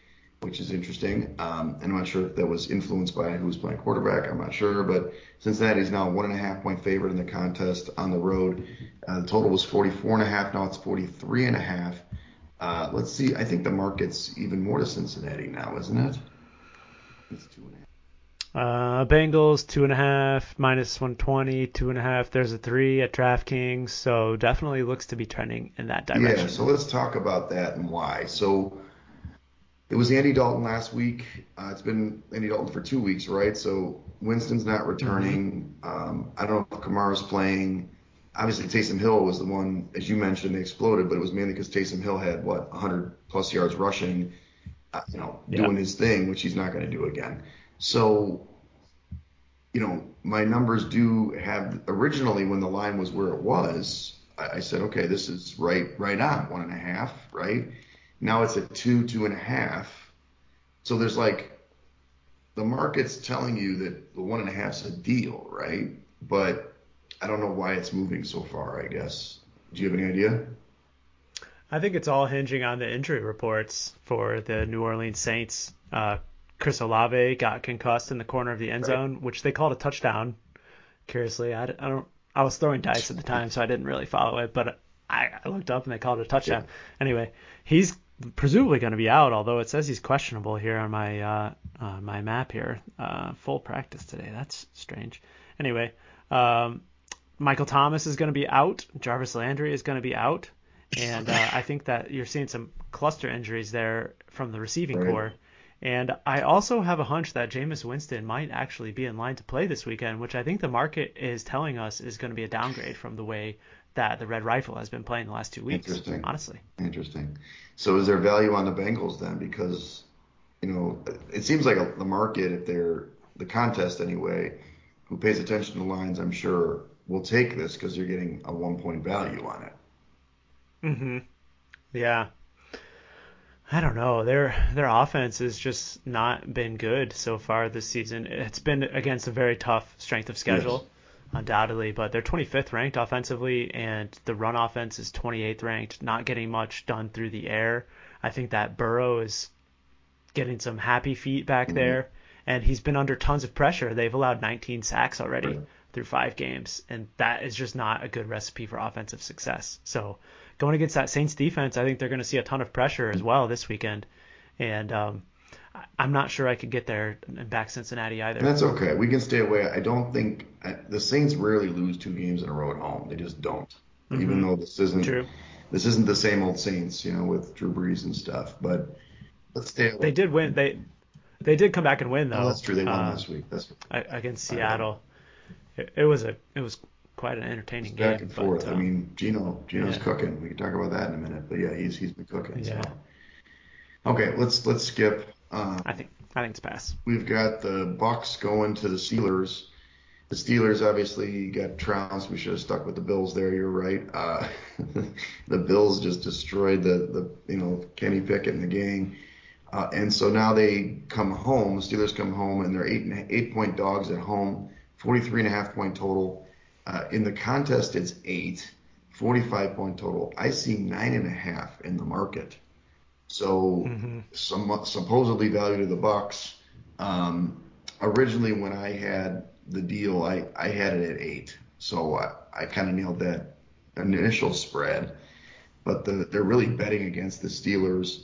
which is interesting. Um, I'm not sure if that was influenced by who was playing quarterback. I'm not sure, but Cincinnati is now a one-and-a-half point favorite in the contest on the road. Uh, the total was forty-four and a half. Now it's forty-three and a half. Uh, let's see. I think the market's even more to Cincinnati now, isn't it? It's two and a half. Uh, Bengals, two and a half, minus one twenty, two and a half. There's a three at DraftKings, so definitely looks to be trending in that direction. Yeah, so let's talk about that and why. So... It was Andy Dalton last week. Uh, it's been Andy Dalton for two weeks, right? So Winston's not returning. Um, I don't know if Kamara's playing. Obviously, Taysom Hill was the one, as you mentioned, they exploded, but it was mainly because Taysom Hill had, what, one hundred plus yards rushing, uh, you know, yeah. doing his thing, which he's not going to do again. So, you know, my numbers do have – originally when the line was where it was, I, I said, okay, this is right, right on, one and a half, right? Now it's at two, two and a half. So there's like the market's telling you that the one and a half's a deal, right? But I don't know why it's moving so far, I guess. Do you have any idea? I think it's all hinging on the injury reports for the New Orleans Saints. Uh, Chris Olave got concussed in the corner of the end zone, right. which they called a touchdown. Curiously, I, I don't. I was throwing dice at the time, so I didn't really follow it, but I, I looked up and they called it a touchdown. Yeah. Anyway, he's presumably going to be out, although it says he's questionable here on my uh, on my map here. Uh, full practice today. That's strange. Anyway, um, Michael Thomas is going to be out. Jarvis Landry is going to be out. And uh, I think that you're seeing some cluster injuries there from the receiving right. core. And I also have a hunch that Jameis Winston might actually be in line to play this weekend, which I think the market is telling us is going to be a downgrade from the way that the Red Rifle has been playing the last two weeks. Interesting. Honestly. Interesting. So is there value on the Bengals then? Because, you know, it seems like a, the market, if they're the contest anyway, who pays attention to the lines, I'm sure, will take this because you're getting a one-point value on it. Mm-hmm. Yeah. I don't know. Their their offense has just not been good so far this season. It's been against a very tough strength of schedule, yes. undoubtedly, but they're twenty-fifth ranked offensively, and the run offense is twenty-eighth ranked, not getting much done through the air. I think that Burrow is getting some happy feet back mm-hmm. there, and he's been under tons of pressure. They've allowed nineteen sacks already right. through five games, and that is just not a good recipe for offensive success. So going against that Saints defense, I think they're going to see a ton of pressure as well this weekend. And um, I'm not sure I could get there and back Cincinnati either. That's okay. We can stay away. I don't think – the Saints rarely lose two games in a row at home. They just don't, mm-hmm. even though this isn't True. this isn't the same old Saints, you know, with Drew Brees and stuff. But let's stay away. They did win. They they did come back and win, though. Oh, that's true. They won uh, last week. That's against Seattle. It, it was a – it was – quite an entertaining back game. Back and forth. But, um, I mean, Geno, Geno's yeah. cooking. We can talk about that in a minute. But yeah, he's he's been cooking. Yeah. So. Okay, let's let's skip. Um, I think I think it's pass. We've got the Bucks going to the Steelers. The Steelers obviously got trounced. We should have stuck with the Bills there. You're right. Uh, the Bills just destroyed the the you know Kenny Pickett and the gang, uh, and so now they come home. The Steelers come home and they're eight eight point dogs at home. forty-three and a half point total. Uh, in the contest, it's eight, forty-five-point total. I see nine and a half in the market. So mm-hmm. some supposedly value to the Bucks. Um, originally, when I had the deal, I, I had it at eight. So I, I kind of nailed that initial spread. But the, they're really betting against the Steelers.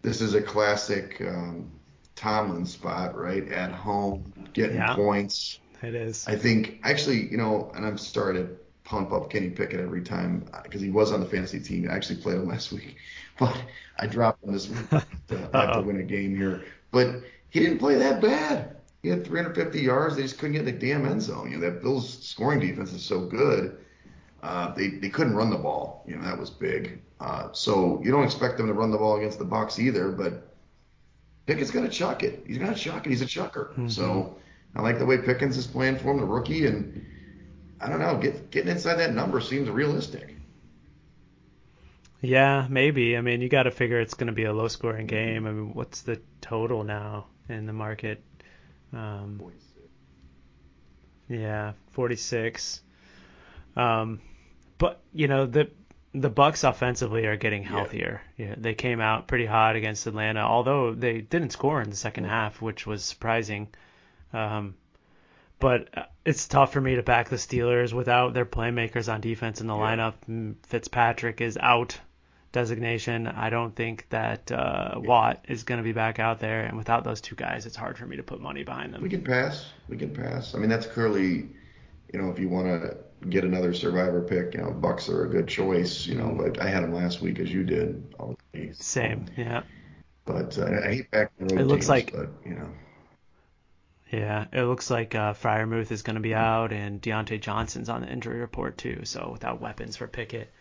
This is a classic um, Tomlin spot, right? At home, getting yeah. points. It is. I think, actually, you know, and I'm sorry to pump up Kenny Pickett every time because he was on the fantasy team. I actually played him last week, but I dropped him this week to, I have to win a game here. But he didn't play that bad. He had three hundred fifty yards. They just couldn't get in the damn end zone. You know, that Bills scoring defense is so good. Uh, they, they couldn't run the ball. You know, that was big. Uh, so you don't expect them to run the ball against the Bucs either, but Pickett's going to chuck it. He's going to chuck it. He's a chucker. Mm-hmm. So I like the way Pickens is playing for him, the rookie, and I don't know, get, getting inside that number seems realistic. Yeah, maybe. I mean, you got to figure it's going to be a low-scoring game. I mean, what's the total now in the market? Um, forty-six. Yeah, forty-six. Um, but, you know, the the Bucs offensively are getting healthier. Yeah. Yeah, they came out pretty hot against Atlanta, although they didn't score in the second half, which was surprising. Um, but it's tough for me to back the Steelers without their playmakers on defense in the yeah. lineup. Fitzpatrick is out designation. I don't think that uh, Watt is going to be back out there. And without those two guys, it's hard for me to put money behind them. We can pass. We can pass. I mean, that's clearly, you know, if you want to get another survivor pick, you know, Bucks are a good choice. You know, like I had them last week as you did. All these. Same. Yeah. But uh, I hate back. The road it looks teams, like, but, you know. Yeah, it looks like uh, Freiermuth is going to be out, and Deontay Johnson's on the injury report too. So without weapons for Pickett,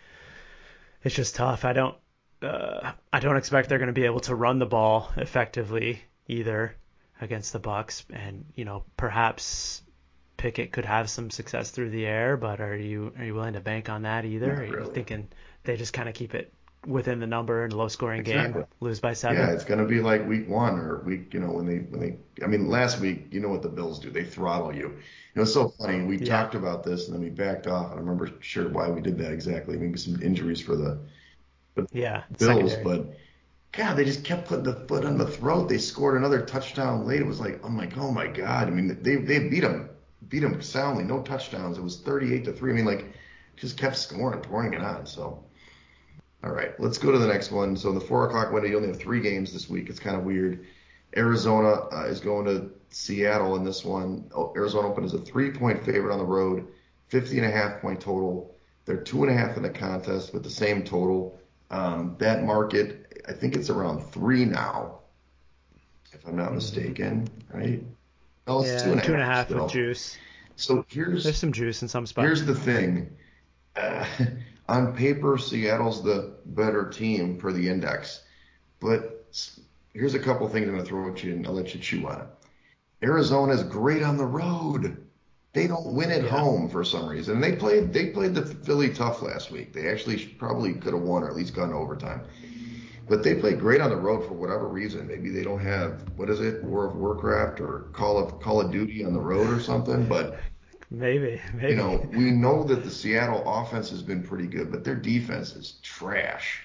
it's just tough. I don't, uh, I don't expect they're going to be able to run the ball effectively either against the Bucs. And you know, perhaps Pickett could have some success through the air, but are you are you willing to bank on that either? Not really. Are you thinking they just kind of keep it within the number and low-scoring exactly. game, lose by seven. Yeah, it's going to be like week one or week, you know, when they, when they, I mean, last week, you know what the Bills do. They throttle you. It was so funny. We yeah. talked about this, and then we backed off, and I remember sure why we did that exactly. Maybe some injuries for the, the yeah, Bills, secondary. But, God, they just kept putting the foot on the throat. They scored another touchdown late. It was like, I'm like, oh, my God. I mean, they they beat them, beat them soundly, no touchdowns. It was thirty-eight to three. I mean, like, just kept scoring, pouring it on, so. All right, let's go to the next one. So the four o'clock window, you only have three games this week. It's kind of weird. Arizona uh, is going to Seattle in this one. Arizona opened as a three-point favorite on the road, fifty and a half point total. They're two and a half in the contest with the same total. Um, that market, I think it's around three now, if I'm not mistaken, right? Well, it's yeah, two and a two half, and a half with juice. So here's there's some juice in some spots. Here's the thing. Uh, on paper, Seattle's the better team for the index, but here's a couple things I'm going to throw at you, and I'll let you chew on it. Arizona's great on the road. They don't win at yeah. home for some reason. And they played they played the Philly tough last week. They actually probably could have won or at least gone to overtime. But they played great on the road for whatever reason. Maybe they don't have, what is it, War of Warcraft or Call of Call of Duty on the road or something. But maybe, maybe. You know, we know that the Seattle offense has been pretty good, but their defense is trash.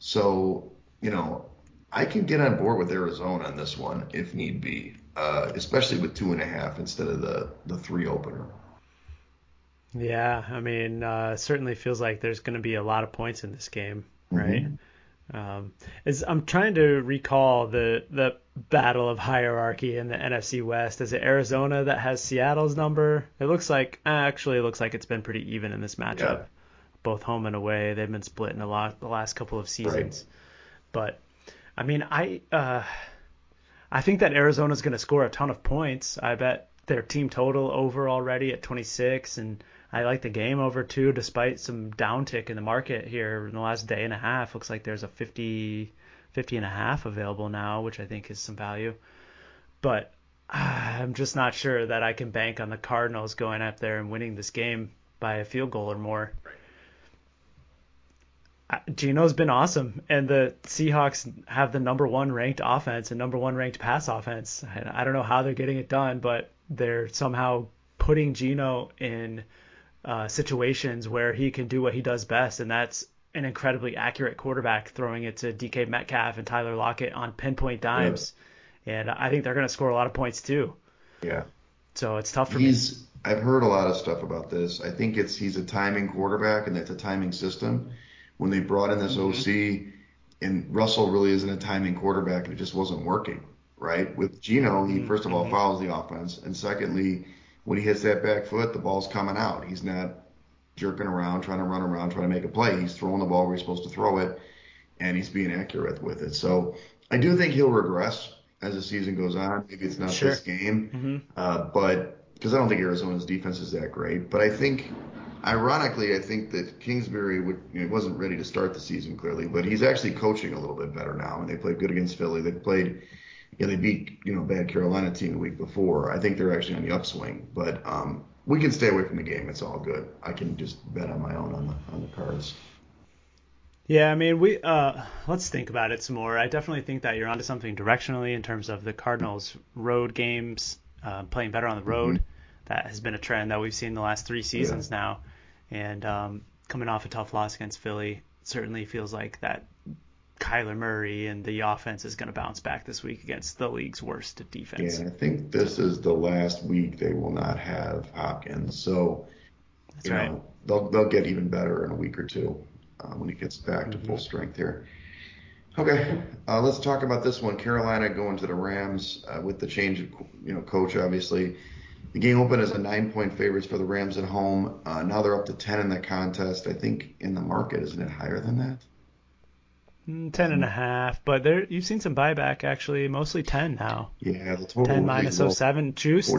So, you know, I can get on board with Arizona on this one if need be. Uh, especially with two and a half instead of the, the three opener. Yeah, I mean, uh, certainly feels like there's going to be a lot of points in this game, right? Mm-hmm. Um, as I'm trying to recall the the battle of hierarchy in the N F C West. Is it Arizona that has Seattle's number? It looks like actually it looks like it's been pretty even in this matchup, yeah. both home and away. They've been splitting a lot the last couple of seasons, right. But I mean, I. Uh, I think that Arizona's going to score a ton of points. I bet their team total over already at twenty-six, and I like the game over too, despite some downtick in the market here in the last day and a half. Looks like there's a fifty, fifty and a half available now, which I think is some value. But uh, I'm just not sure that I can bank on the Cardinals going up there and winning this game by a field goal or more. Right. Geno's been awesome, and the Seahawks have the number one ranked offense and number one ranked pass offense. I don't know how they're getting it done, but they're somehow putting Geno in uh, situations where he can do what he does best, and that's an incredibly accurate quarterback throwing it to D K Metcalf and Tyler Lockett on pinpoint dimes. Yeah. And I think they're going to score a lot of points too. Yeah. So it's tough for he's, me. I've heard a lot of stuff about this. I think it's he's a timing quarterback, and that's a timing system. When they brought in this mm-hmm. O C, and Russell really isn't a timing quarterback, it just wasn't working, right? With Geno, he first of all mm-hmm. follows the offense, and secondly, when he hits that back foot, the ball's coming out. He's not jerking around, trying to run around, trying to make a play. He's throwing the ball where he's supposed to throw it, and he's being accurate with it. So I do think he'll regress as the season goes on. Maybe it's not sure. this game, mm-hmm. uh, but because I don't think Arizona's defense is that great, but I think. Ironically, I think that Kingsbury would, you know, wasn't ready to start the season clearly, but he's actually coaching a little bit better now, and they played good against Philly. They played, you know, they beat, you know, bad Carolina team the week before. I think they're actually on the upswing, but um, we can stay away from the game. It's all good. I can just bet on my own on the on the Cards. Yeah, I mean, we uh, let's think about it some more. I definitely think that you're onto something directionally in terms of the Cardinals' road games, uh, playing better on the road. Mm-hmm. That has been a trend that we've seen the last three seasons yeah. now. And um, coming off a tough loss against Philly, it certainly feels like that Kyler Murray and the offense is going to bounce back this week against the league's worst defense. Yeah, I think this is the last week they will not have Hopkins. So, That's you right. know, they'll, they'll get even better in a week or two uh, when he gets back mm-hmm. to full strength here. Okay, uh, let's talk about this one. Carolina going to the Rams uh, with the change of you know coach, obviously. The game opened as a nine-point favorites for the Rams at home. Uh, now they're up to ten in the contest. I think in the market, isn't it higher than that? Ten and a half, but there you've seen some buyback actually, mostly ten now. Yeah, the total ten minus oh seven juice.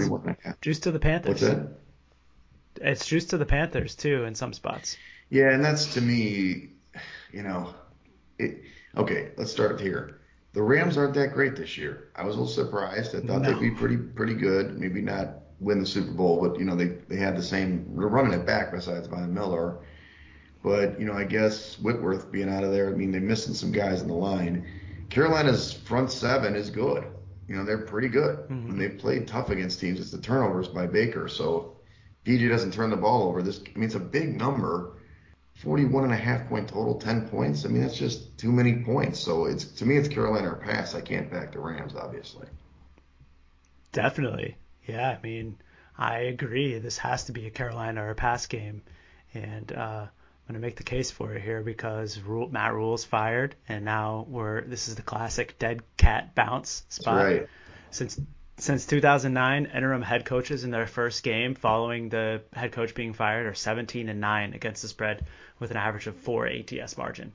Juice to the Panthers. What's that? It's juice to the Panthers too in some spots. Yeah, and that's to me, you know, it. Okay, let's start here. The Rams aren't that great this year. I was a little surprised. I thought no. they'd be pretty pretty good. Maybe not win the Super Bowl, but, you know, they, they had the same – they're running it back besides Von Miller. But, you know, I guess Whitworth being out of there, I mean, they're missing some guys in the line. Carolina's front seven is good. You know, they're pretty good. Mm-hmm. And they played tough against teams. It's the turnovers by Baker. So if P J doesn't turn the ball over, this – I mean, it's a big number. forty-one and a half point total, ten points. I mean, that's just too many points. So it's to me, it's Carolina or pass. I can't back the Rams, obviously. Definitely. Yeah, I mean, I agree. This has to be a Carolina or a pass game. And uh, I'm going to make the case for it here because Rule, Matt Ruhl's fired. And now we're this is the classic dead cat bounce spot. That's right. Since Since two thousand nine, interim head coaches in their first game following the head coach being fired are seventeen and nine against the spread with an average of four A T S margin.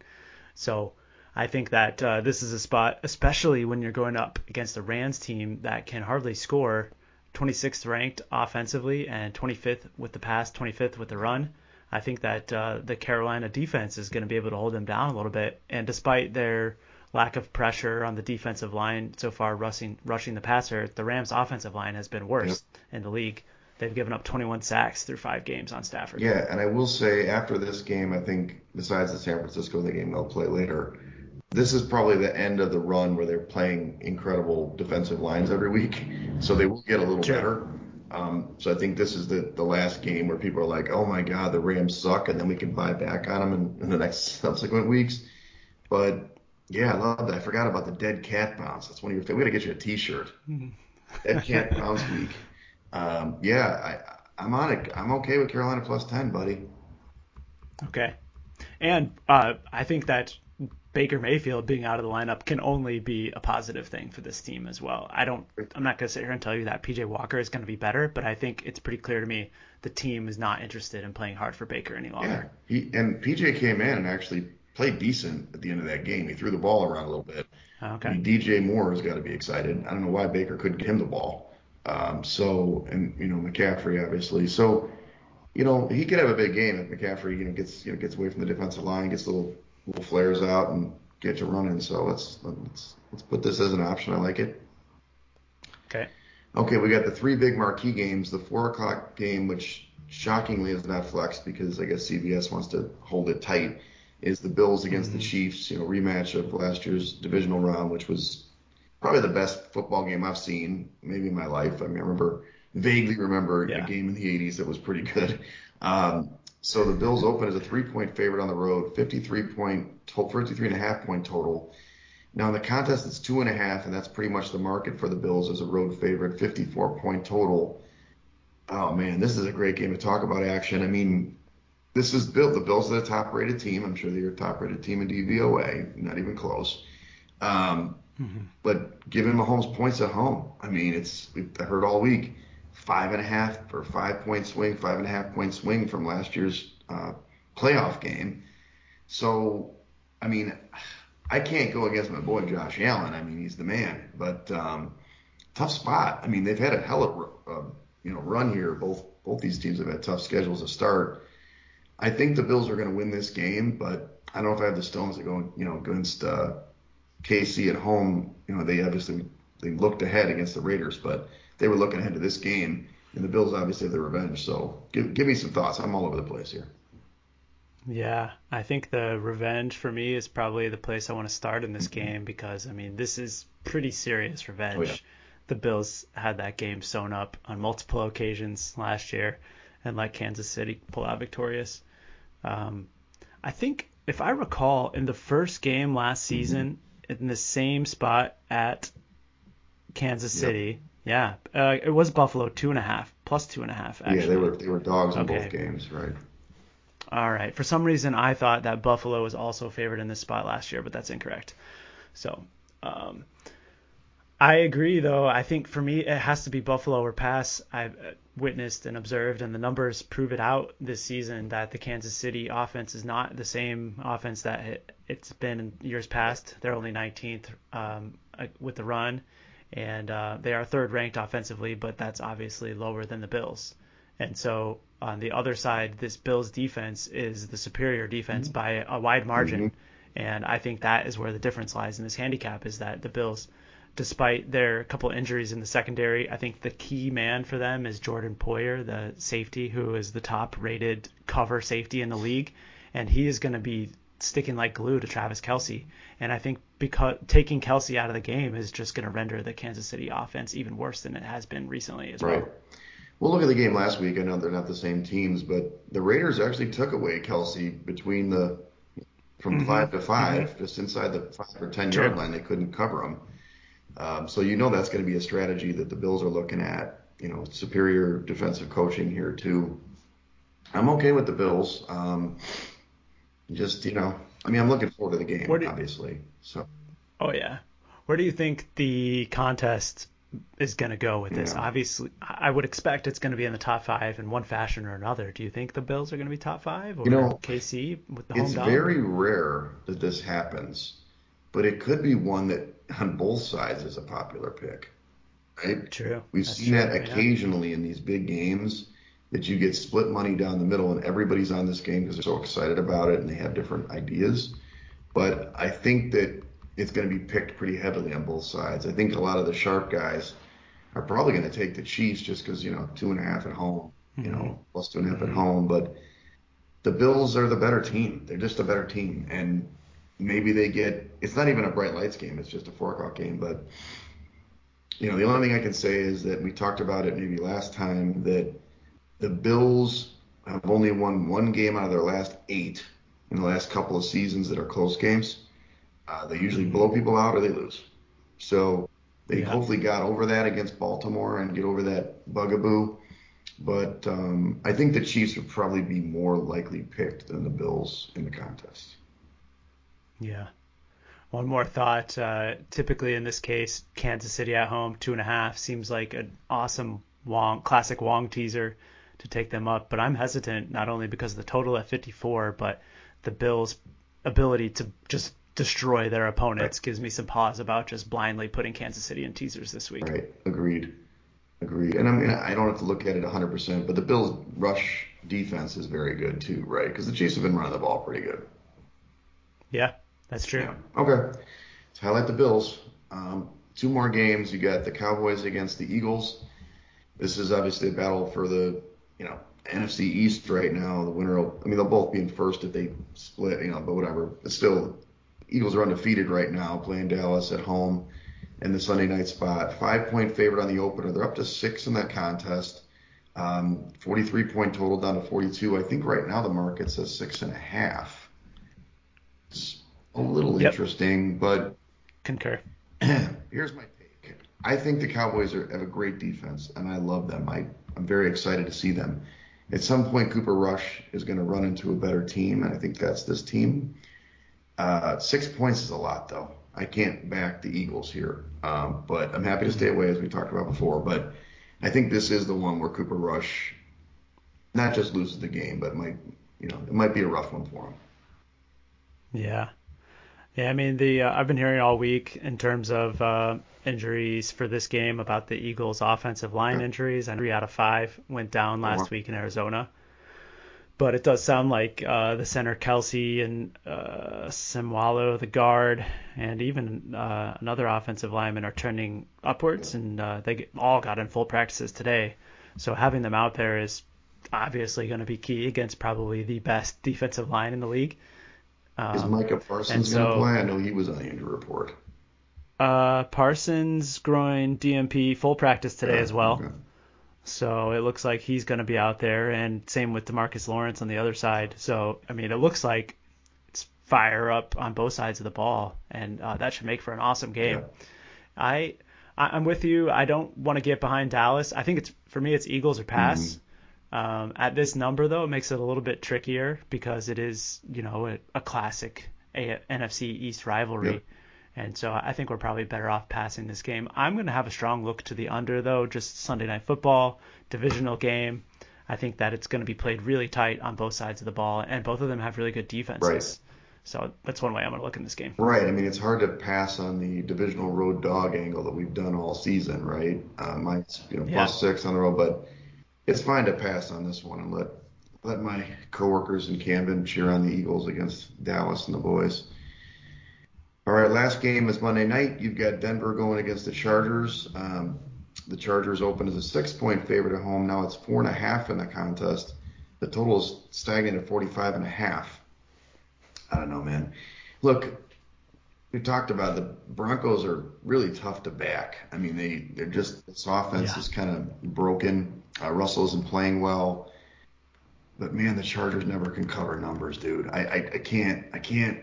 So I think that uh, this is a spot, especially when you're going up against the Rams team that can hardly score, twenty-sixth ranked offensively and twenty-fifth with the pass, twenty-fifth with the run. I think that uh, the Carolina defense is going to be able to hold them down a little bit. And despite their lack of pressure on the defensive line so far rushing rushing the passer, the Rams' offensive line has been worse yep. in the league. They've given up twenty-one sacks through five games on Stafford. Yeah, and I will say after this game, I think besides the San Francisco the game they'll play later, this is probably the end of the run where they're playing incredible defensive lines every week, so they will get a little sure. better. Um, so I think this is the, the last game where people are like, oh, my God, the Rams suck, and then we can buy back on them in, in the next subsequent weeks. But, yeah, I love that. I forgot about the dead cat bounce. That's one of your things. We got to get you a T-shirt. Dead cat bounce week. Um, yeah, I, I'm on it. I'm okay with Carolina plus ten, buddy. Okay. And uh, I think that Baker Mayfield being out of the lineup can only be a positive thing for this team as well. I don't, I'm not going to sit here and tell you that P J. Walker is going to be better, but I think it's pretty clear to me the team is not interested in playing hard for Baker any longer. Yeah, he, and P J came in and actually played decent at the end of that game. He threw the ball around a little bit. Okay. I mean, D J Moore has got to be excited. I don't know why Baker couldn't get him the ball. Um, so, and, you know, McCaffrey, obviously. So, you know, he could have a big game if McCaffrey, you know, gets, you know, gets away from the defensive line, gets a little, little flares out and get you running. So let's let's let's put this as an option. I like it. Okay. Okay, we got the three big marquee games. The four o'clock game, which shockingly is not flexed because I guess C B S wants to hold it tight, is the Bills against mm-hmm. the Chiefs. You know, rematch of last year's divisional round, which was probably the best football game I've seen maybe in my life. I mean, I remember vaguely remember yeah. a game in the eighties that was pretty good. Um, So the Bills open as a three-point favorite on the road, fifty-three point, fifty-three and a half point total. Now in the contest, it's two and a half, and that's pretty much the market for the Bills as a road favorite, fifty-four point total. Oh man, this is a great game to talk about action. I mean, this is Bill. The Bills are the top-rated team. I'm sure they're your top-rated team in D V O A, not even close. Um, mm-hmm. But given Mahomes points at home, I mean, it's I heard all week. Five and a half or five point swing, five and a half point swing from last year's uh, playoff game. So, I mean, I can't go against my boy Josh Allen. I mean, he's the man. But um, tough spot. I mean, they've had a hell of a uh, you know run here. Both both these teams have had tough schedules to start. I think the Bills are going to win this game, but I don't know if I have the stones that go you know against uh, K C at home. You know, they obviously they looked ahead against the Raiders, but they were looking ahead to this game, and the Bills obviously have their revenge. So give give me some thoughts. I'm all over the place here. Yeah, I think the revenge for me is probably the place I want to start in this mm-hmm. game because, I mean, this is pretty serious revenge. Oh, yeah. The Bills had that game sewn up on multiple occasions last year and let Kansas City pull out victorious. Um, I think, if I recall, in the first game last season, mm-hmm. in the same spot at Kansas City yep. – yeah, uh, it was Buffalo two and a half, plus two and a half. Actually. Yeah, they were they were dogs in okay. both games, right? All right. For some reason, I thought that Buffalo was also favored in this spot last year, but that's incorrect. So, um, I agree though. I think for me, it has to be Buffalo or pass. I've witnessed and observed, and the numbers prove it out this season that the Kansas City offense is not the same offense that it, it's been in years past. They're only nineteenth um, with the run. And uh, they are third ranked offensively, but that's obviously lower than the Bills. And so on the other side, this Bills defense is the superior defense mm-hmm. by a wide margin. Mm-hmm. And I think that is where the difference lies in this handicap is that the Bills, despite their couple injuries in the secondary, I think the key man for them is Jordan Poyer, the safety, who is the top rated cover safety in the league. And he is going to be sticking like glue to Travis Kelce. And I think because taking Kelce out of the game is just going to render the Kansas City offense even worse than it has been recently as right. well. We'll look at the game last week. I know they're not the same teams, but the Raiders actually took away Kelce between the from mm-hmm. five to five, mm-hmm. just inside the five or ten sure. yard line. They couldn't cover him. Um, so you know that's going to be a strategy that the Bills are looking at. You know, superior defensive coaching here too. I'm okay with the Bills. Um, Just, you know, I mean, I'm looking forward to the game, you, obviously. So. Oh, yeah. Where do you think the contest is going to go with this. No. Obviously, I would expect it's going to be in the top five in one fashion or another. Do you think the Bills are going to be top five, or you know, K C with the home It's dollar? Very rare that this happens, but it could be one that on both sides is a popular pick. Right? True. We've That's seen true, that occasionally yeah. in these big games that you get split money down the middle and everybody's on this game because they're so excited about it and they have different ideas. But I think that it's going to be picked pretty heavily on both sides. I think a lot of the sharp guys are probably going to take the Chiefs just because, you know, two and a half at home, mm-hmm. you know, plus two and a half mm-hmm. at home. But the Bills are the better team. They're just a better team. And maybe they get – it's not even a bright lights game. It's just a four o'clock game. But, you know, the only thing I can say is that we talked about it maybe last time that the Bills have only won one game out of their last eight in the last couple of seasons that are close games. Uh, they usually blow people out or they lose. So they yeah. hopefully got over that against Baltimore and get over that bugaboo. But um, I think the Chiefs would probably be more likely picked than the Bills in the contest. Yeah. One more thought. Uh, typically in this case, Kansas City at home, two and a half, seems like an awesome Wong, classic Wong teaser to take them up. But I'm hesitant not only because of the total at fifty-four, but the Bills' ability to just destroy their opponents right. gives me some pause about just blindly putting Kansas City in teasers this week. Right. Agreed. Agreed. And I mean, I don't have to look at it one hundred percent, but the Bills' rush defense is very good too, right? Because the Chiefs have been running the ball pretty good. Yeah, that's true. Yeah. Okay. Let's highlight the Bills. Um, two more games. You got the Cowboys against the Eagles. This is obviously a battle for the, you know, N F C East right now. The winner will, I mean, they'll both be in first if they split, you know, but whatever. It's still, Eagles are undefeated right now, playing Dallas at home in the Sunday night spot. Five-point favorite on the opener. They're up to six in that contest. Um, forty-three point total down to forty-two. I think right now the market says six and a half. It's a little yep. interesting, but... Concur. Here's my take. I think the Cowboys are, have a great defense, and I love them. I, I'm very excited to see them. At some point, Cooper Rush is going to run into a better team, and I think that's this team. Uh, six points is a lot, though. I can't back the Eagles here, um, but I'm happy to stay away, as we talked about before. But I think this is the one where Cooper Rush not just loses the game, but might, you know, it might be a rough one for him. Yeah, yeah. I mean, the uh, I've been hearing all week in terms of uh, injuries for this game about the Eagles' offensive line yeah. injuries. I know three out of five went down last uh-huh. week in Arizona. But it does sound like uh, the center Kelce and uh, Simwalo, the guard, and even uh, another offensive lineman are turning upwards, and uh, they all got in full practices today. So having them out there is obviously going to be key against probably the best defensive line in the league. Um, is Micah Parsons going to play? I know he was on the injury report. Uh, Parsons, groin, D M P, full practice today yeah, as well. Okay. So it looks like he's going to be out there, and same with DeMarcus Lawrence on the other side. So, I mean, it looks like it's fire up on both sides of the ball, and uh, that should make for an awesome game. Yeah. I, I'm with you. I don't want to get behind Dallas. I think it's for me, it's Eagles or pass. Mm-hmm. Um, at this number, though, it makes it a little bit trickier because it is, you know, a, a classic a, N F C East rivalry. Yeah. And so I think we're probably better off passing this game. I'm going to have a strong look to the under, though, just Sunday Night Football, divisional game. I think that it's going to be played really tight on both sides of the ball, and both of them have really good defenses. Right. So that's one way I'm going to look in this game. Right. I mean, it's hard to pass on the divisional road dog angle that we've done all season, right? Uh, mine's you know, yeah. plus six on the road, but it's fine to pass on this one and let, let my coworkers in Camden cheer on the Eagles against Dallas and the boys. All right, last game is Monday night. You've got Denver going against the Chargers. Um, the Chargers open as a six-point favorite at home. Now it's four and a half in the contest. The total is stagnant at forty-five and a half. I don't know, man. Look, we talked about the Broncos are really tough to back. I mean, they they're just this offense yeah. is kind of broken. Uh, Russell isn't playing well, but man, the Chargers never can cover numbers, dude. I I, I can't I can't.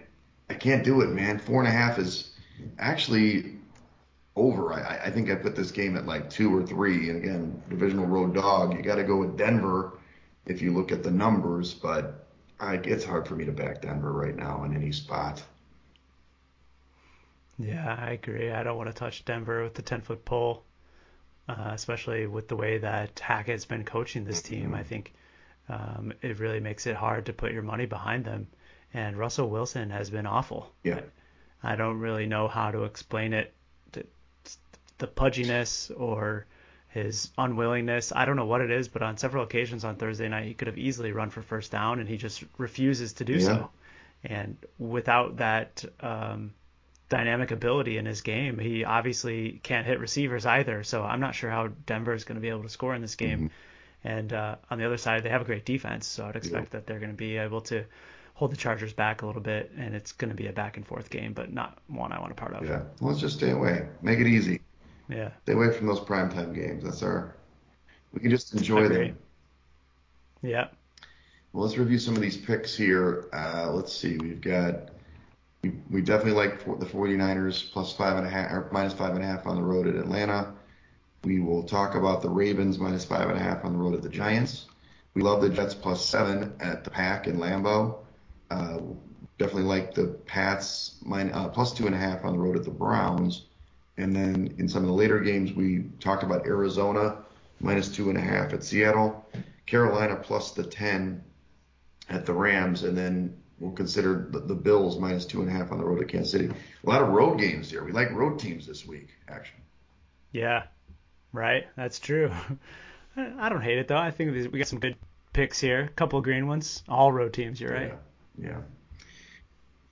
I can't do it, man. Four and a half is actually over. I, I think I put this game at like two or three. And again, divisional road dog. You got to go with Denver if you look at the numbers. But I, it's hard for me to back Denver right now in any spot. Yeah, I agree. I don't want to touch Denver with the ten-foot pole. uh, especially with the way that Hackett's been coaching this team. I think um, it really makes it hard to put your money behind them. And Russell Wilson has been awful. Yeah. I, I don't really know how to explain it, to, the pudginess or his unwillingness. I don't know what it is, but on several occasions on Thursday night, he could have easily run for first down, and he just refuses to do yeah. so. And without that um, dynamic ability in his game, he obviously can't hit receivers either. So I'm not sure how Denver is going to be able to score in this game. Mm-hmm. And uh, on the other side, they have a great defense, so I'd expect yeah. that they're going to be able to hold the Chargers back a little bit, and it's going to be a back-and-forth game, but not one I want to part of. Yeah, let's just stay away. Make it easy. Yeah. Stay away from those primetime games. That's our – we can just enjoy them. Yeah. Well, let's review some of these picks here. Uh, let's see. We've got we, – we definitely like the 49ers plus five and a half – or minus five and a half on the road at Atlanta. We will talk about the Ravens minus five and a half on the road at the Giants. We love the Jets plus seven at the Pack in Lambeau. Uh, definitely like the Pats mine, uh, plus two and a half on the road at the Browns. And then in some of the later games, we talked about Arizona minus two and a half at Seattle, Carolina plus the ten at the Rams. And then we'll consider the, the Bills minus two and a half on the road at Kansas City. A lot of road games here. We like road teams this week, actually. Yeah, right. That's true. I don't hate it, though. I think we got some good picks here. A couple of green ones. All road teams. You're right. Yeah. Yeah.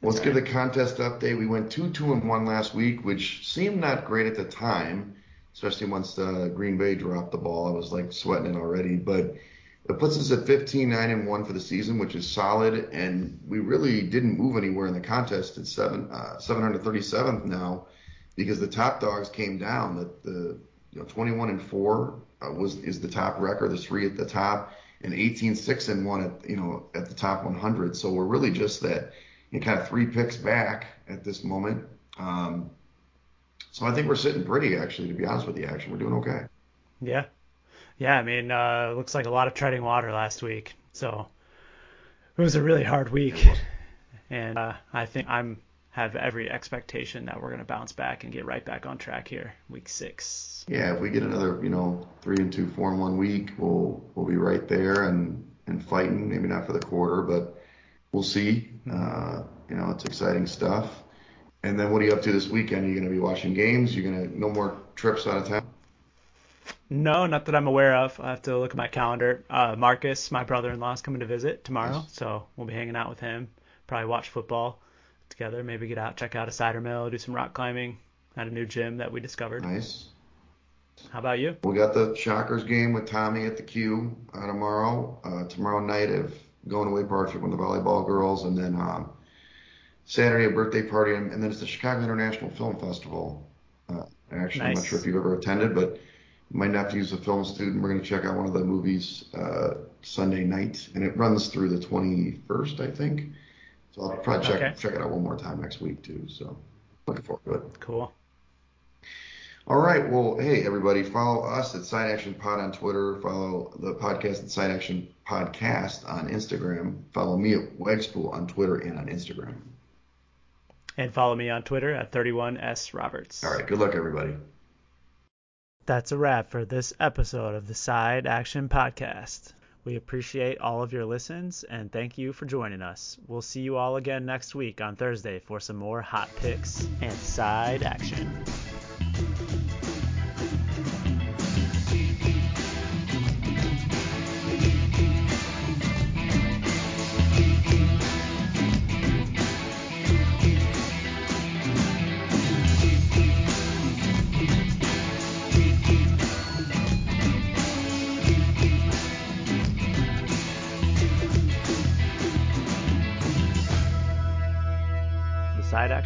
Let's give the contest update. We went two, two, and one last week, which seemed not great at the time, especially once uh, Green Bay dropped the ball. I was like sweating it already, but it puts us at fifteen, nine, and one for the season, which is solid. And we really didn't move anywhere in the contest at seven, uh, seven hundred thirty-seventh now, because the top dogs came down. That the you know twenty-one and four uh, was is the top record. There's three at the top. And eighteen six and one at you know at the top one hundred, so we're really just that you know, kind of three picks back at this moment. Um, so I think we're sitting pretty, actually, to be honest with you. Actually, we're doing okay. Yeah, yeah. I mean, uh, looks like a lot of treading water last week, so it was a really hard week, and uh, I think I'm have every expectation that we're going to bounce back and get right back on track here, week six. Yeah, if we get another, you know, three and two, four and one week, we'll we'll be right there and, and fighting. Maybe not for the quarter, but we'll see. Uh, you know, it's exciting stuff. And then what are you up to this weekend? Are you going to be watching games? You're going to no more trips out of town? No, not that I'm aware of. I have to look at my calendar. Uh, Marcus, my brother-in-law, is coming to visit tomorrow, nice. So we'll be hanging out with him. Probably watch football together. Maybe get out, check out a cider mill, do some rock climbing at a new gym that we discovered. Nice. How about you? We got the Shockers game with Tommy at the Q uh, tomorrow. Uh, tomorrow night, I've going away party with the volleyball girls, and then um, Saturday a birthday party, and, and then it's the Chicago International Film Festival. Uh, actually, nice. I'm not sure if you've ever attended, but my nephew's a film student. We're going to check out one of the movies uh, Sunday night, and it runs through the twenty-first, I think. So I'll probably check okay. check it out one more time next week too. So looking forward to it. Cool. All right. Well, hey, everybody, follow us at Side Action Pod on Twitter. Follow the podcast at Side Action Podcast on Instagram. Follow me at Wegspool on Twitter and on Instagram. And follow me on Twitter at thirty-one S Roberts. All right. Good luck, everybody. That's a wrap for this episode of the Side Action Podcast. We appreciate all of your listens, and thank you for joining us. We'll see you all again next week on Thursday for some more hot picks and side action.